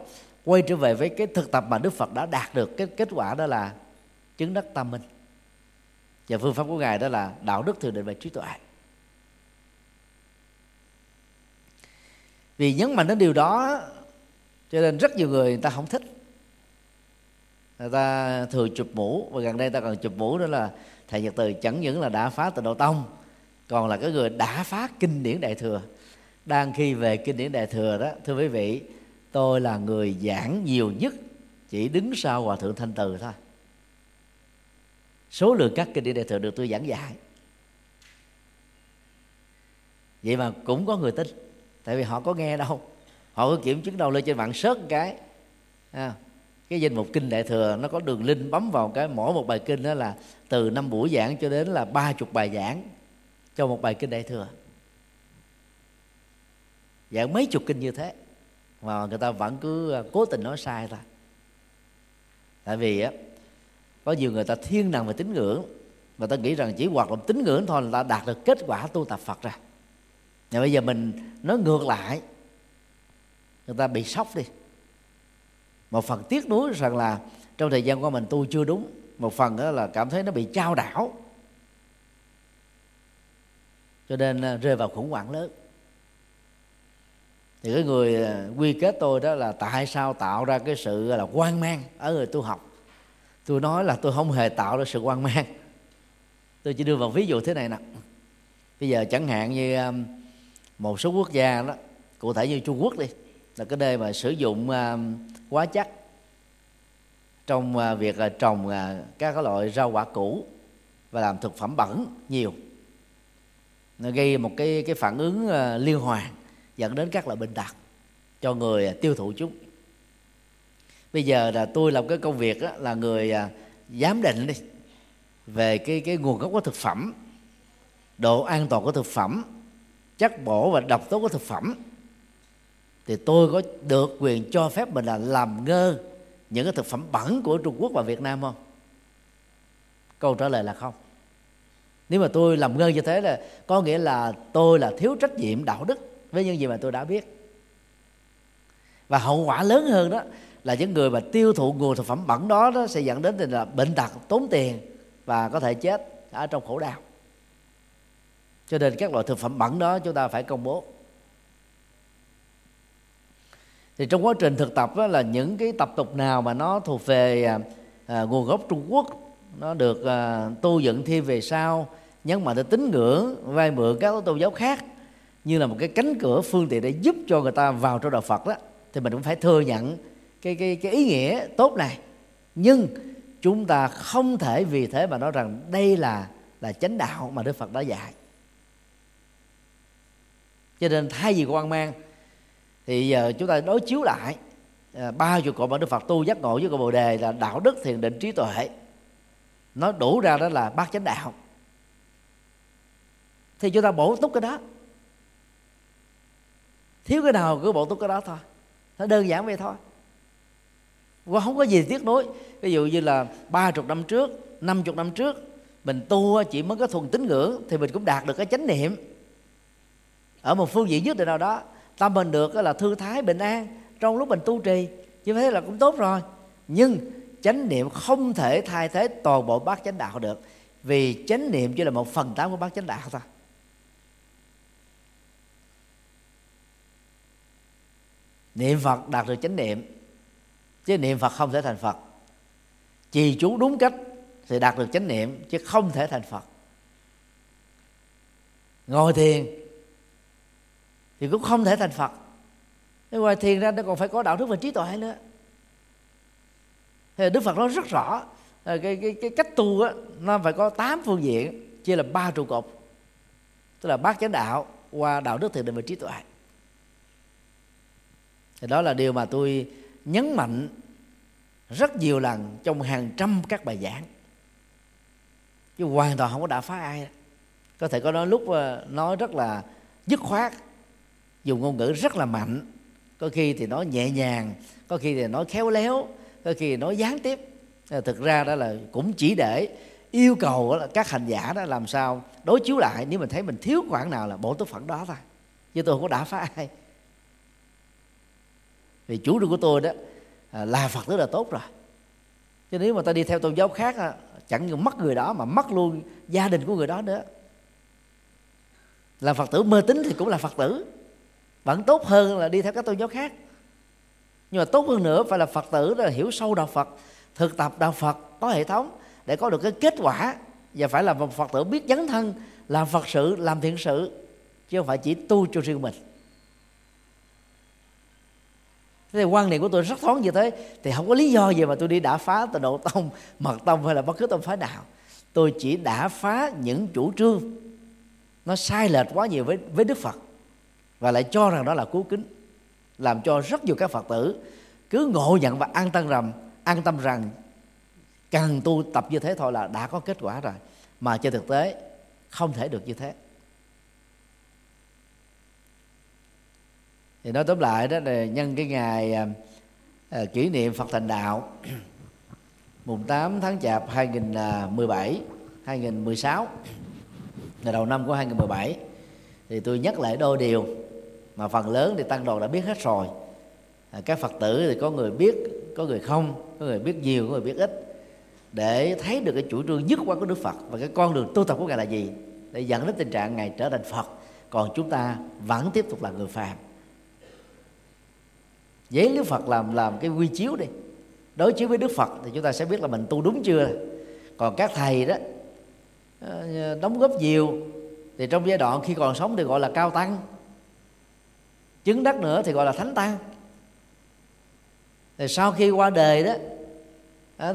quay trở về với cái thực tập mà Đức Phật đã đạt được. Cái kết quả đó là chứng đắc tam minh, và phương pháp của Ngài đó là đạo đức, thiền định và trí tuệ. Vì nhấn mạnh đến điều đó cho nên rất nhiều người ta không thích, người ta thường chụp mũ. Và gần đây ta còn chụp mũ đó là Thầy Nhật Từ chẳng những là đã phá Tịnh Độ Tông, còn là cái người đã phá kinh điển Đại Thừa. Đang khi về kinh điển Đại Thừa đó, thưa quý vị, tôi là người giảng nhiều nhất, chỉ đứng sau Hòa Thượng Thanh Từ thôi. Số lượng các kinh điển Đại Thừa được tôi giảng dạy, vậy mà cũng có người tin. Tại vì họ có nghe đâu, họ có kiểm chứng đâu, lên trên mạng search cái danh mục kinh Đại Thừa, nó có đường link, bấm vào cái mỗi một bài kinh đó là từ 5 buổi giảng cho đến là 30 bài giảng cho một bài kinh Đại Thừa. Giảng mấy chục kinh như thế mà người ta vẫn cứ cố tình nói sai thôi. Tại vì á, có nhiều người ta thiên nặng về tín ngưỡng, và ta nghĩ rằng chỉ hoạt động tín ngưỡng thôi là ta đạt được kết quả tu tập Phật ra. Và bây giờ mình nói ngược lại, người ta bị sốc đi. Một phần tiếc nuối rằng là trong thời gian qua mình tu chưa đúng, một phần đó là cảm thấy nó bị chao đảo, cho nên rơi vào khủng hoảng lớn. Thì cái người quy kết tôi đó là tại sao tạo ra cái sự là hoang mang ở người tu học. Tôi nói là tôi không hề tạo ra sự hoang mang. Tôi chỉ đưa vào ví dụ thế này nè. Bây giờ chẳng hạn như một số quốc gia đó, cụ thể như Trung Quốc đi, là cái nơi mà sử dụng hóa chất trong việc trồng các loại rau quả cũ và làm thực phẩm bẩn nhiều. Nó gây một cái phản ứng liên hoàn dẫn đến các loại bệnh tật cho người tiêu thụ chúng. Bây giờ là tôi làm cái công việc là người giám định đi về cái nguồn gốc của thực phẩm độ an toàn của thực phẩm, chất bổ và độc tố của thực phẩm, thì tôi có được quyền cho phép mình là làm ngơ những cái thực phẩm bẩn của Trung Quốc và Việt Nam không? Câu trả lời là không. Nếu mà tôi làm ngơ như thế là có nghĩa là tôi là thiếu trách nhiệm đạo đức với những gì mà tôi đã biết. Và hậu quả lớn hơn đó là những người mà tiêu thụ nguồn thực phẩm bẩn đó, sẽ dẫn đến là bệnh tật, tốn tiền và có thể chết ở trong khổ đau. Cho nên các loại thực phẩm bẩn đó chúng ta phải công bố. Thì trong quá trình thực tập đó, là những cái tập tục nào mà nó thuộc về nguồn gốc Trung Quốc, nó được tu dựng thêm về sau, nhấn mạnh tới tín ngưỡng, vay mượn các tôn giáo khác như là một cái cánh cửa phương tiện để giúp cho người ta vào trong đạo Phật đó, thì mình cũng phải thừa nhận cái ý nghĩa tốt này. Nhưng chúng ta không thể vì thế mà nói rằng đây là chánh đạo mà Đức Phật đã dạy. Cho nên thay vì hoang mang thì giờ chúng ta đối chiếu lại ba trụ cột mà Đức Phật tu giác ngộ với cội Bồ Đề là đạo đức, thiền định, trí tuệ. Nó đủ ra đó là bát chánh đạo. Thì chúng ta bổ túc cái đó, thiếu cái nào cứ bổ túc cái đó thôi. Nó đơn giản vậy thôi, không có gì tiếc nuối. Ví dụ như là 30 năm trước, 50 năm trước mình tu chỉ mới có thuần tín ngưỡng thì mình cũng đạt được cái chánh niệm ở một phương diện nhất định nào đó. Tâm mình được là thư thái, bình an trong lúc mình tu trì, như thế là cũng tốt rồi. Nhưng chánh niệm không thể thay thế toàn bộ bát chánh đạo được, vì chánh niệm chỉ là 1/8 của bát chánh đạo thôi. Niệm Phật đạt được chánh niệm, chứ niệm Phật không thể thành Phật. Trì chú đúng cách thì đạt được chánh niệm, chứ không thể thành Phật. Ngồi thiền thì cũng không thể thành Phật. Thế ngoài thiền ra nó còn phải có đạo đức và trí tuệ nữa. Thế Đức Phật nói rất rõ cái cách tu á, nó phải có 8 phương diện, chia là 3 trụ cột, tức là bát chánh đạo qua đạo đức, thiền định và trí tuệ. Thì đó là điều mà tôi nhấn mạnh rất nhiều lần trong hàng trăm các bài giảng, chứ hoàn toàn không có đả phá ai đó. Có thể có nói lúc nói rất là dứt khoát, dùng ngôn ngữ rất là mạnh, có khi thì nói nhẹ nhàng, có khi thì nói khéo léo, có khi thì nói gián tiếp. Thực ra đó là cũng chỉ để yêu cầu các hành giả đó làm sao đối chiếu lại, nếu mình thấy mình thiếu khoảng nào là bổ túc phận đó thôi, chứ tôi không có đả phá ai. Vì chủ trương của tôi đó là Phật tử là tốt rồi, chứ nếu mà ta đi theo tôn giáo khác chẳng mất người đó mà mất luôn gia đình của người đó nữa. Là Phật tử mê tín thì cũng là Phật tử, vẫn tốt hơn là đi theo các tôn giáo khác. Nhưng mà tốt hơn nữa phải là Phật tử là hiểu sâu đạo Phật, thực tập đạo Phật có hệ thống để có được cái kết quả, và phải là một Phật tử biết dấn thân làm Phật sự, làm thiện sự, chứ không phải chỉ tu cho riêng mình. Thế thì quan niệm của tôi rất thoáng như thế, thì không có lý do gì mà tôi đi đả phá Tịnh Độ Tông, Mật Tông hay là bất cứ tông phái nào. Tôi chỉ đả phá những chủ trương nó sai lệch quá nhiều với Đức Phật, và lại cho rằng đó là cứu kính, làm cho rất nhiều các Phật tử cứ ngộ nhận và an tâm rằng cần tu tập như thế thôi là đã có kết quả rồi, mà trên thực tế không thể được như thế. Thì nói tóm lại đó là nhân cái ngày kỷ niệm Phật Thành Đạo mùng 8 tháng Chạp 2016, ngày đầu năm của 2017, thì tôi nhắc lại đôi điều mà phần lớn thì tăng đoàn đã biết hết rồi. Các Phật tử thì có người biết, có người không, có người biết nhiều, có người biết ít, để thấy được cái chủ trương nhất quán của Đức Phật và cái con đường tu tập của Ngài là gì, để dẫn đến tình trạng Ngài trở thành Phật, còn chúng ta vẫn tiếp tục là người phàm. Giấy Đức Phật làm cái quy chiếu đi, đối chiếu với Đức Phật thì chúng ta sẽ biết là mình tu đúng chưa. Còn các thầy đó đóng góp nhiều, thì trong giai đoạn khi còn sống thì gọi là cao tăng, chứng đắc nữa thì gọi là thánh tăng. Thì sau khi qua đời đó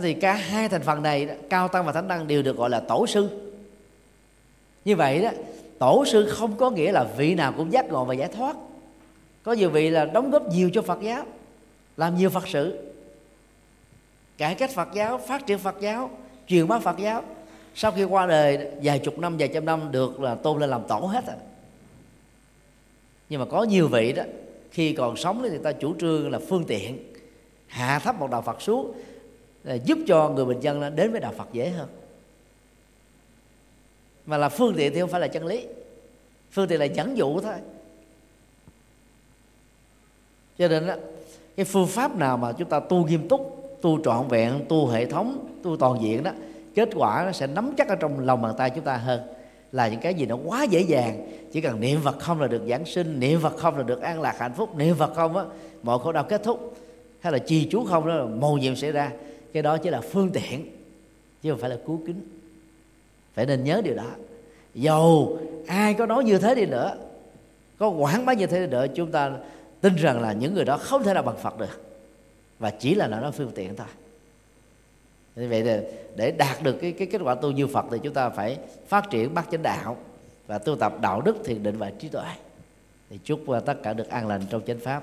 thì cả hai thành phần này, cao tăng và thánh tăng, đều được gọi là tổ sư. Như vậy đó, tổ sư không có nghĩa là vị nào cũng giác ngộ và giải thoát. Có nhiều vị là đóng góp nhiều cho Phật giáo, làm nhiều Phật sự, cải cách Phật giáo, phát triển Phật giáo, truyền bá Phật giáo, sau khi qua đời vài chục năm, vài trăm năm được là tôn lên làm tổ hết rồi. Nhưng mà có nhiều vị đó, khi còn sống thì ta chủ trương là phương tiện hạ thấp một đạo Phật xuống, giúp cho người bình dân đến với đạo Phật dễ hơn. Mà là phương tiện thì không phải là chân lý, phương tiện là dẫn dụ thôi. Cho nên đó, cái phương pháp nào mà chúng ta tu nghiêm túc, tu trọn vẹn, tu hệ thống, tu toàn diện đó, kết quả nó sẽ nắm chắc ở trong lòng bàn tay chúng ta hơn là những cái gì nó quá dễ dàng. Chỉ cần niệm Phật không là được giảng sinh, niệm Phật không là được an lạc hạnh phúc, niệm Phật không á mọi khổ đau kết thúc, hay là trì chú không đó là mầu nhiệm xảy ra. Cái đó chỉ là phương tiện chứ không phải là cứu kính. Phải nên nhớ điều đó. Dầu ai có nói như thế đi nữa, có quảng bá như thế đi nữa, chúng ta tin rằng là những người đó không thể nào bằng Phật được, và chỉ là nó phương tiện thôi. Như vậy để đạt được cái kết quả tu như Phật thì chúng ta phải phát triển bát chánh đạo và tu tập đạo đức, thiền định và trí tuệ. Thì chúc tất cả được an lành trong chánh pháp.